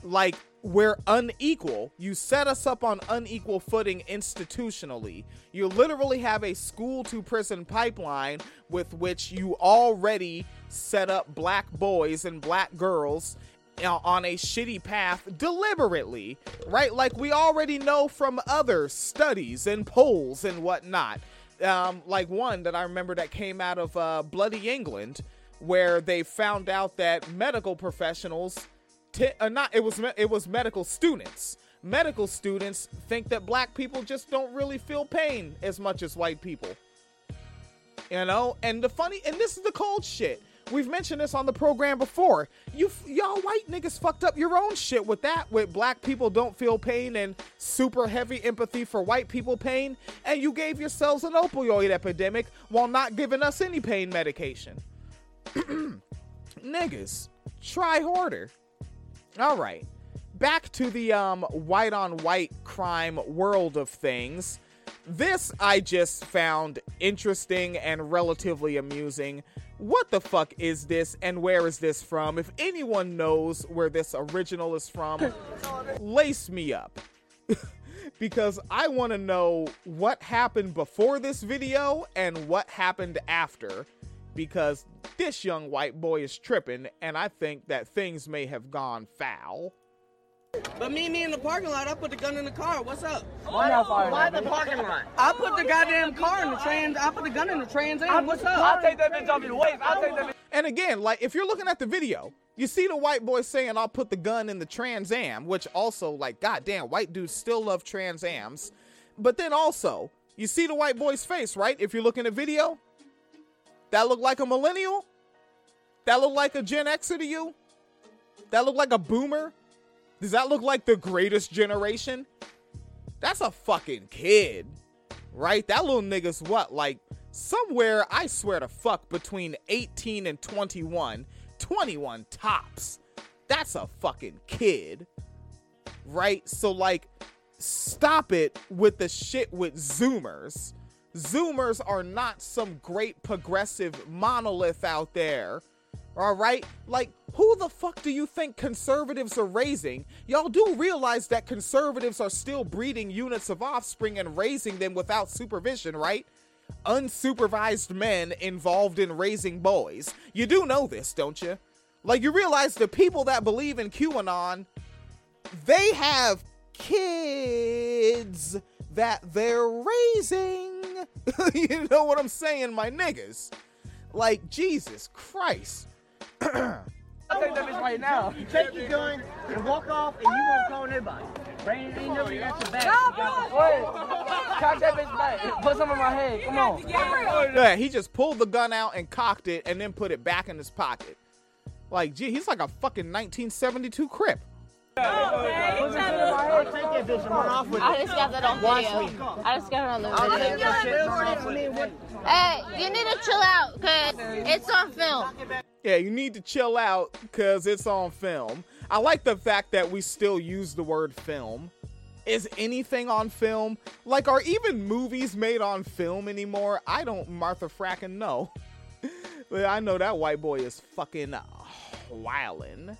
like we're unequal. You set us up on unequal footing institutionally. You literally have a school to prison pipeline with which you already set up black boys and black girls on a shitty path deliberately, right? Like we already know from other studies and polls and whatnot, um, like one that I remember that came out of uh, Bloody England, where they found out that medical professionals, t- uh, not it was me- it was medical students. Medical students think that black people just don't really feel pain as much as white people, you know. And the funny, and this is the cold shit. We've mentioned this on the program before. You, y'all white niggas fucked up your own shit with that, with black people don't feel pain and super heavy empathy for white people pain, and you gave yourselves an opioid epidemic while not giving us any pain medication. Niggas, try harder. All right, back to the um, white-on-white crime world of things. This I just found interesting and relatively amusing. What the fuck is this and where is this from? If anyone knows where this original is from, lace me up. Because I want to know what happened before this video and what happened after. Because this young white boy is tripping and I think that things may have gone foul. But me, me in the parking lot, I put the gun in the car. What's up? Why, oh, why the parking lot? I put the goddamn car in the trans. I put the gun in the trans. Am. What's up? I'll take that bitch off your waist. I'll take that bitch. And again, like if you're looking at the video, you see the white boy saying, "I'll put the gun in the Trans Am," which also, like, goddamn, white dudes still love Trans Ams. But then also, you see the white boy's face, right? If you're looking at video, that look like a millennial. That look like a Gen Xer to you. That look like a boomer. Does that look like the greatest generation? That's a fucking kid, right? That little nigga's what? Like somewhere, I swear to fuck, between eighteen and twenty-one. twenty-one tops. That's a fucking kid, right? So like, stop it with the shit with Zoomers. Zoomers are not some great progressive monolith out there. All right? Like, who the fuck do you think conservatives are raising? Y'all do realize that conservatives are still breeding units of offspring and raising them without supervision, right? Unsupervised men involved in raising boys. You do know this, don't you? Like, you realize the people that believe in QAnon, they have kids that they're raising. You know what I'm saying, my niggas? Like, Jesus Christ. I'll take that bitch right now. You take your gun and walk off, and you won't call anybody. Brandon ain't never got your back. Cock that bitch back. Put some in my head. Come on. Yeah, he just pulled the gun out and cocked it, and then put it back in his pocket. Like, gee, he's like a fucking nineteen seventy-two Crip. I just got that on video. I just got it on the video. Hey, you need to chill out, cause it's on film. Yeah, you need to chill out, cause it's on film. I like the fact that we still use the word film. Is anything on film? Like, are even movies made on film anymore? I don't Martha fracking know. But I know that white boy is fucking wildin'.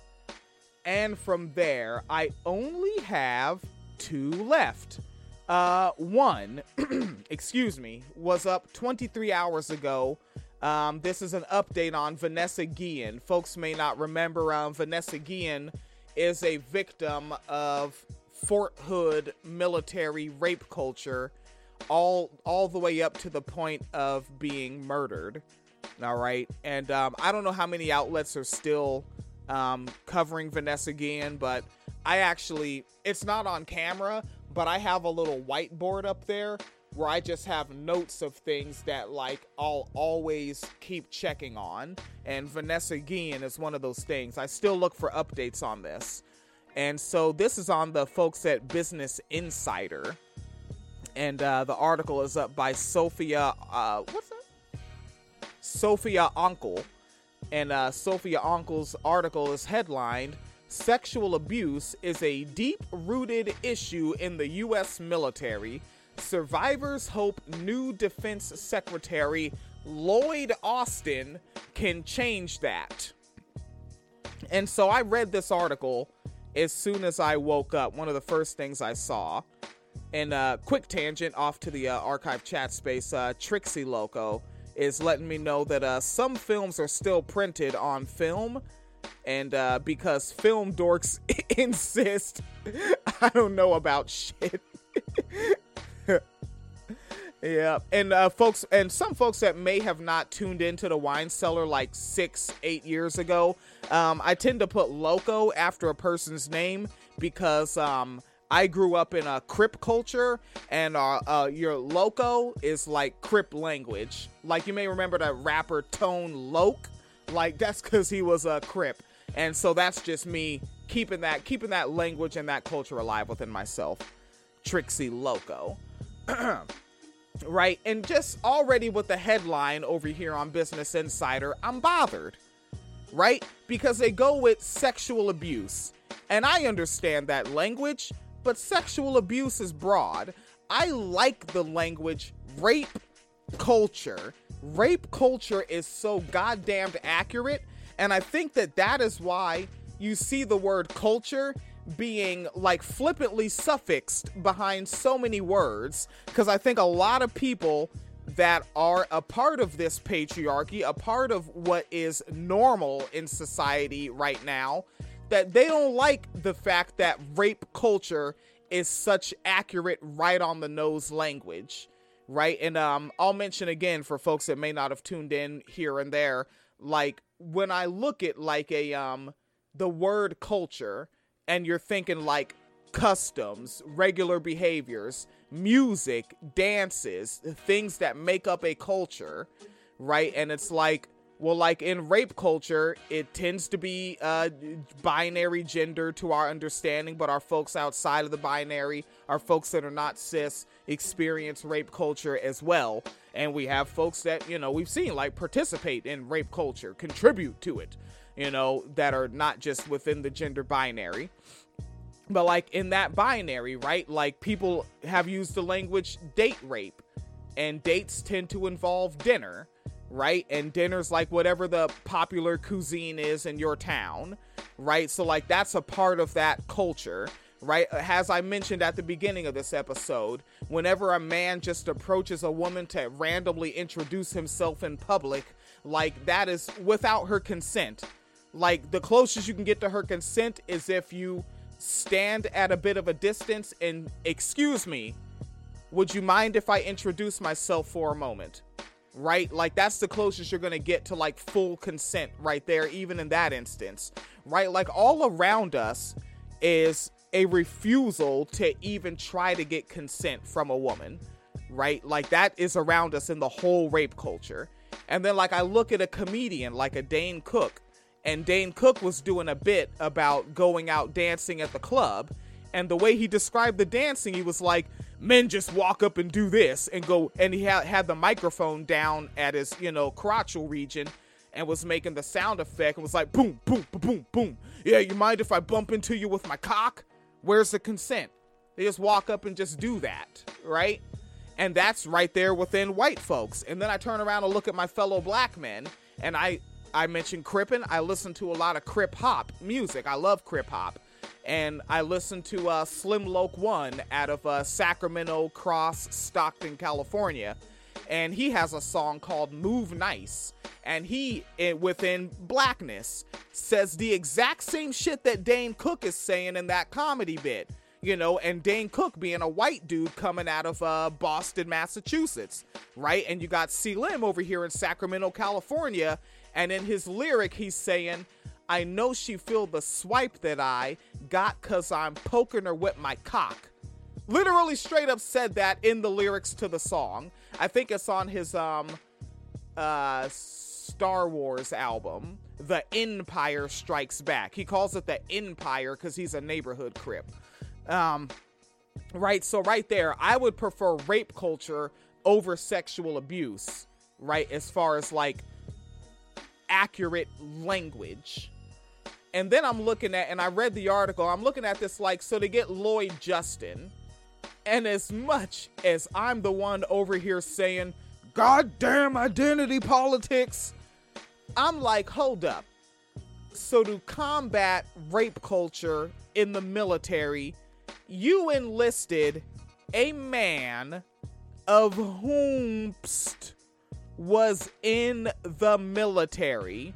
And from there, I only have two left. Uh, one, excuse me, was up twenty-three hours ago. Um, this is an update on Vanessa Guillen. Folks may not remember, um, Vanessa Guillen is a victim of Fort Hood military rape culture all, all the way up to the point of being murdered. All right. And um, I don't know how many outlets are still um, covering Vanessa Guillen, but I actually, it's not on camera, but I have a little whiteboard up there where I just have notes of things that, like, I'll always keep checking on. And Vanessa Guillen is one of those things. I still look for updates on this. And so this is on the folks at Business Insider. And uh, the article is up by Sophia, uh, what's that? Sophia Onkel. And uh, Sophia Onkel's article is headlined, "Sexual Abuse is a Deep-Rooted Issue in the U S Military. Survivors hope new Defense Secretary Lloyd Austin can change that." And so I read this article as soon as I woke up, one of the first things I saw. And uh, quick tangent off to the uh, archive chat space, uh, Trixie Loco is letting me know that uh, some films are still printed on film. And uh, because film dorks insist, I don't know about shit. Yeah, and uh, folks, and some folks that may have not tuned into the Wine Cellar like six, eight years ago, um, I tend to put Loco after a person's name because um, I grew up in a Crip culture, and uh, uh, your Loco is like Crip language. Like, you may remember that rapper Tone Loc, like that's because he was a Crip, and so that's just me keeping that keeping that language and that culture alive within myself. Trixie Loco. Right, and just already with the headline over here on Business Insider, I'm bothered, right? Because they go with sexual abuse, and I understand that language, but sexual abuse is broad. I like the language rape culture. Rape culture is so goddamn accurate, and I think that that is why you see the word culture being like flippantly suffixed behind so many words, because I think a lot of people that are a part of this patriarchy, a part of what is normal in society right now, that they don't like the fact that rape culture is such accurate, right on the nose language, right? And um, I'll mention again for folks that may not have tuned in here and there, like when I look at like a um the word culture, and you're thinking like customs, regular behaviors, music, dances, things that make up a culture, right? And it's like, well, like in rape culture, it tends to be uh, binary gender to our understanding, but our folks outside of the binary, our folks that are not cis, experience rape culture as well. And we have folks that, you know, we've seen like participate in rape culture, contribute to it, you know, that are not just within the gender binary. But like in that binary, right, like people have used the language date rape, and dates tend to involve dinner, right? And dinner's like whatever the popular cuisine is in your town, right? So like that's a part of that culture, right? As I mentioned at the beginning of this episode, whenever a man just approaches a woman to randomly introduce himself in public, like that is without her consent. Like the closest you can get to her consent is if you stand at a bit of a distance and, "Excuse me, would you mind if I introduce myself for a moment?" Right? Like that's the closest you're going to get to like full consent right there, even in that instance, right? Like all around us is a refusal to even try to get consent from a woman, right? Like that is around us in the whole rape culture. And then like I look at a comedian like a Dane Cook, and Dane Cook was doing a bit about going out dancing at the club, and the way he described the dancing, he was like, "Men just walk up and do this and go," and he ha- had the microphone down at his, you know, crotchal region and was making the sound effect and was like, "Boom, boom, boom, boom. Yeah, you mind if I bump into you with my cock?" Where's the consent? They just walk up and just do that, right? And that's right there within white folks. And then I turn around and look at my fellow black men. And I, I mentioned Crippin'. I listen to a lot of Crip hop music. I love Crip hop. And I listen to uh, Slim Loc One out of uh, Sacramento Cross, Stockton, California. And he has a song called "Move Nice." And he, within blackness, says the exact same shit that Dane Cook is saying in that comedy bit. you know, and Dane Cook being a white dude coming out of uh, Boston, Massachusetts, right? And you got C. Lim over here in Sacramento, California, and in his lyric, he's saying, I know she feel the swipe that I got because I'm poking her with my cock. Literally straight up said that in the lyrics to the song. I think it's on his um, uh, Star Wars album, The Empire Strikes Back. He calls it The Empire because he's a neighborhood crip. Um, right, so right there, I would prefer rape culture over sexual abuse, right, as far as like accurate language. And then I'm looking at, and I read the article, I'm looking at this like, so to get Lloyd Justin, and as much as I'm the one over here saying, goddamn identity politics, I'm like, hold up. So to combat rape culture in the military, you enlisted a man of whom was in the military.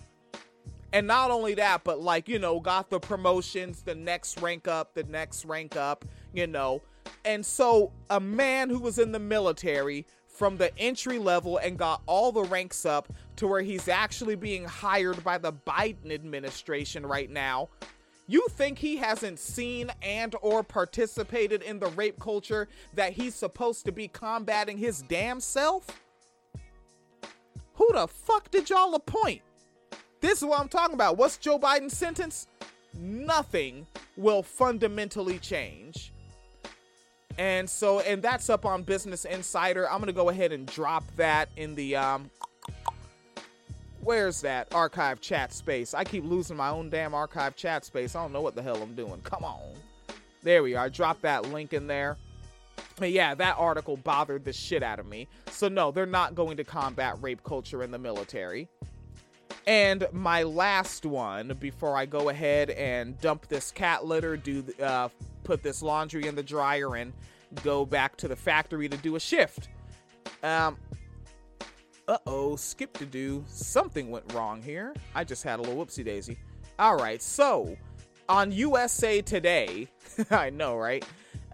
And not only that, but like, you know, got the promotions, the next rank up, the next rank up, you know. And so a man who was in the military from the entry level and got all the ranks up to where he's actually being hired by the Biden administration right now. You think he hasn't seen and or participated in the rape culture that he's supposed to be combating his damn self? Who the fuck did y'all appoint? This is what I'm talking about. What's Joe Biden's sentence? Nothing will fundamentally change. And so, and that's up on Business Insider. I'm going to go ahead and drop that in the, um, where's that archive chat space? I keep losing my own damn archive chat space. I don't know what the hell I'm doing. Come on. There we are. Drop that link in there. But yeah, that article bothered the shit out of me. So no, they're not going to combat rape culture in the military. And my last one, before I go ahead and dump this cat litter, do uh, put this laundry in the dryer, and go back to the factory to do a shift. Um, uh-oh, skip to do. Something went wrong here. I just had a little whoopsie-daisy. All right, so on U S A Today, I know, right?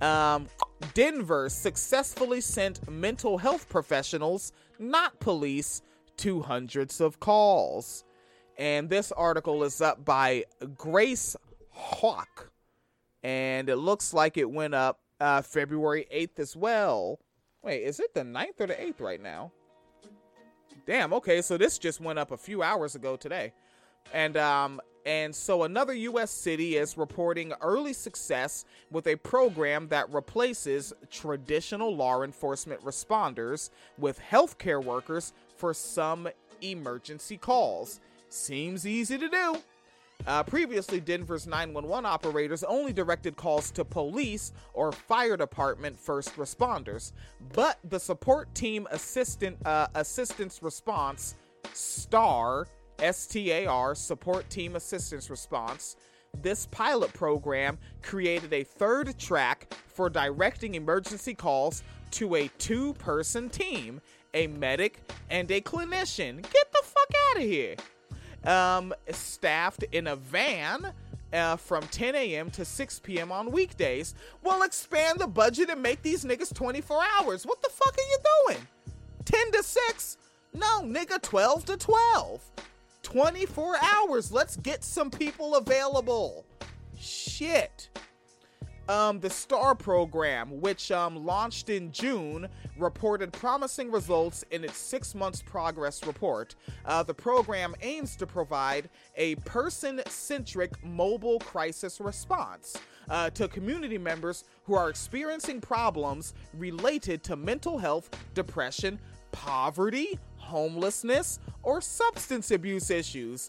Um, Denver successfully sent mental health professionals, not police, to hundreds of calls. And this article is up by Grace Hawk, and it looks like it went up uh February eighth as well. Wait, is it the ninth or the eighth right now? Damn, okay, so this just went up a few hours ago today. And um and so another U S city is reporting early success with a program that replaces traditional law enforcement responders with healthcare workers for some emergency calls. Seems easy to do. Uh, previously, Denver's nine one one operators only directed calls to police or fire department first responders, but the support team assistant uh, assistance response, STAR, S T A R, support team assistance response. This pilot program created a third track for directing emergency calls to a two-person team, a medic, and a clinician. Get the fuck out of here. Um, staffed in a van uh, from ten a.m. to six p.m. on weekdays. We'll expand the budget and make these niggas twenty-four hours. What the fuck are you doing? ten to six? No, nigga, twelve to twelve. twenty-four hours. Let's get some people available. Shit. Um, the STAR program, which um, launched in June, reported promising results in its six months progress report. Uh, the program aims to provide a person-centric mobile crisis response uh, to community members who are experiencing problems related to mental health, depression, poverty, homelessness, or substance abuse issues.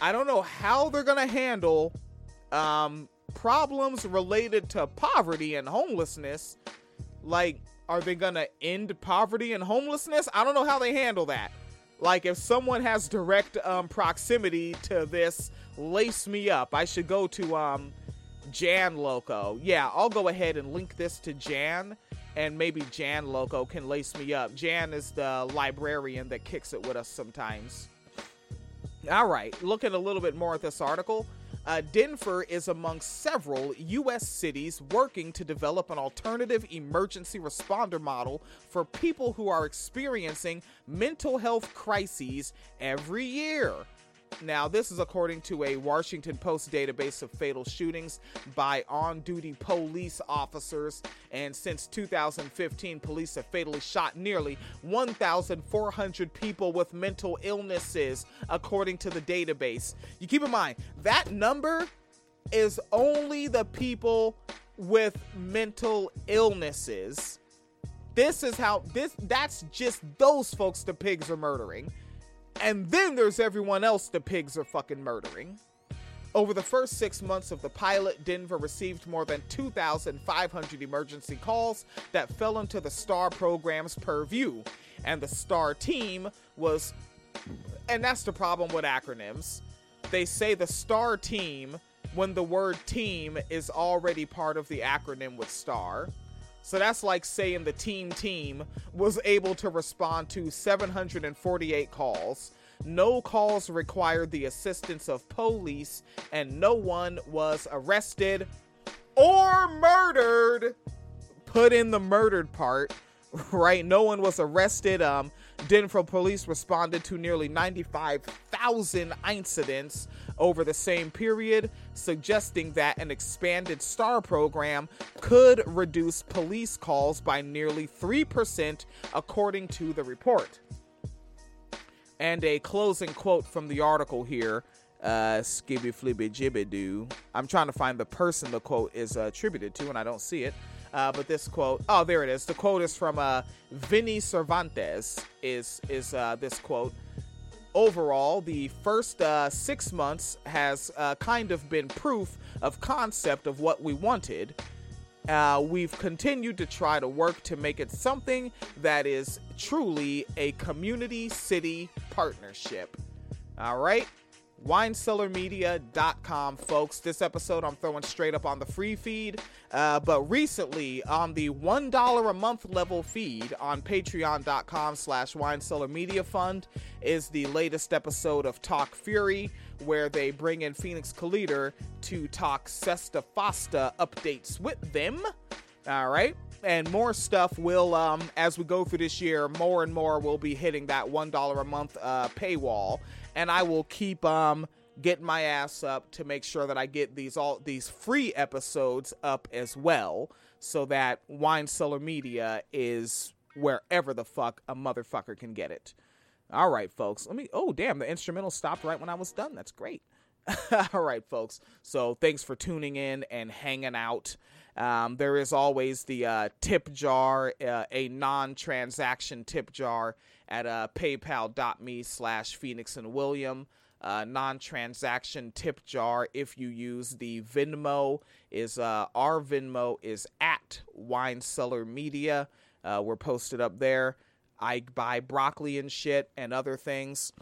I don't know how they're going to handle um, problems related to poverty and homelessness. Like, are they gonna end poverty and homelessness? I don't know how they handle that. Like, if someone has direct um proximity to this, lace me up. I should go to um Jan Loco. Yeah, I'll go ahead and link this to Jan, and maybe Jan Loco can lace me up. Jan is the librarian that kicks it with us sometimes. All right, looking a little bit more at this article. Uh, Denver is among several U S cities working to develop an alternative emergency responder model for people who are experiencing mental health crises every year. Now, this is according to a Washington Post database of fatal shootings by on-duty police officers. And since two thousand fifteen, police have fatally shot nearly one thousand four hundred people with mental illnesses, according to the database. You keep in mind, that number is only the people with mental illnesses. This is how this, that's just those folks the pigs are murdering. And then there's everyone else the pigs are fucking murdering. Over the first six months of the pilot, Denver received more than two thousand five hundred emergency calls that fell into the STAR program's purview. And the STAR team was... And that's the problem with acronyms. They say the STAR team when the word team is already part of the acronym with STAR. So that's like saying the team team was able to respond to seven hundred forty-eight calls. No calls required the assistance of police, and no one was arrested or murdered. Put in the murdered part, right? No one was arrested. Um, Denver police responded to nearly ninety-five thousand incidents over the same period, suggesting that an expanded STAR program could reduce police calls by nearly three percent, according to the report. And a closing quote from the article here, uh, skibby flibby jibby doo. I'm trying to find the person the quote is uh, attributed to, and I don't see it. Uh, but this quote, oh, there it is. The quote is from uh, Vinny Cervantes, is, is uh, this quote. Overall, the first uh, six months has uh, kind of been proof of concept of what we wanted. Uh, we've continued to try to work to make it something that is truly a community-city partnership. All right? wine cellar media dot com, folks. This episode I'm throwing straight up on the free feed, uh, but recently on the one dollar a month level feed on patreon.com slash winecellarmediafund is the latest episode of Talk Fury, where they bring in Phoenix Calida to talk Sesta Fosta updates with them. All right. And more stuff will, um, as we go through this year, more and more will be hitting that one dollar a month uh, paywall. And I will keep um, getting my ass up to make sure that I get these all these free episodes up as well, so that Wine Cellar Media is wherever the fuck a motherfucker can get it. All right, folks. Let me. Oh, damn. The instrumental stopped right when I was done. That's great. All right, folks. So thanks for tuning in and hanging out. Um, there is always the uh, tip jar, uh, a non-transaction tip jar at uh, paypal.me slash Phoenix and William. Uh, non-transaction tip jar if you use the Venmo. Is uh, our Venmo is at Wine Cellar Media. Uh, we're posted up there. I buy broccoli and shit and other things.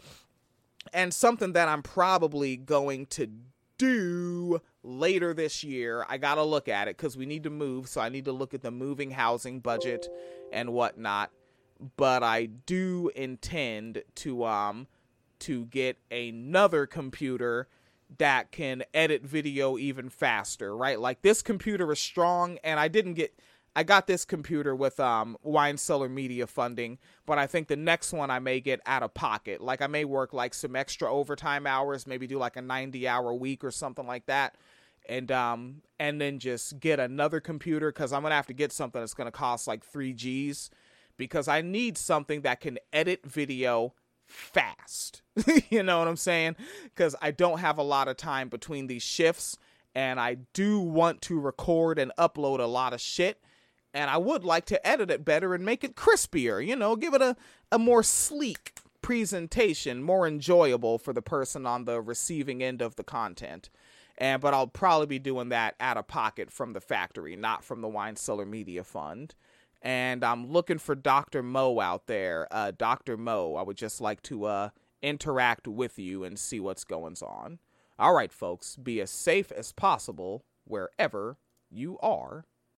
And something that I'm probably going to do later this year, I got to look at it because we need to move. So I need to look at the moving housing budget and whatnot. But I do intend to um to get another computer that can edit video even faster, right? Like this computer is strong, and I didn't get... I got this computer with um, Wine Cellar Media funding, but I think the next one I may get out of pocket. Like I may work like some extra overtime hours, maybe do like a ninety hour week or something like that. And um, and then just get another computer, because I'm going to have to get something that's going to cost like three G's, because I need something that can edit video fast. You know what I'm saying? Because I don't have a lot of time between these shifts, and I do want to record and upload a lot of shit. And I would like to edit it better and make it crispier, you know, give it a, a more sleek presentation, more enjoyable for the person on the receiving end of the content. And but I'll probably be doing that out of pocket from the factory, not from the Wine Cellar Media Fund. And I'm looking for Doctor Mo out there. Uh, Doctor Mo, I would just like to uh, interact with you and see what's going on. All right, folks, be as safe as possible wherever you are.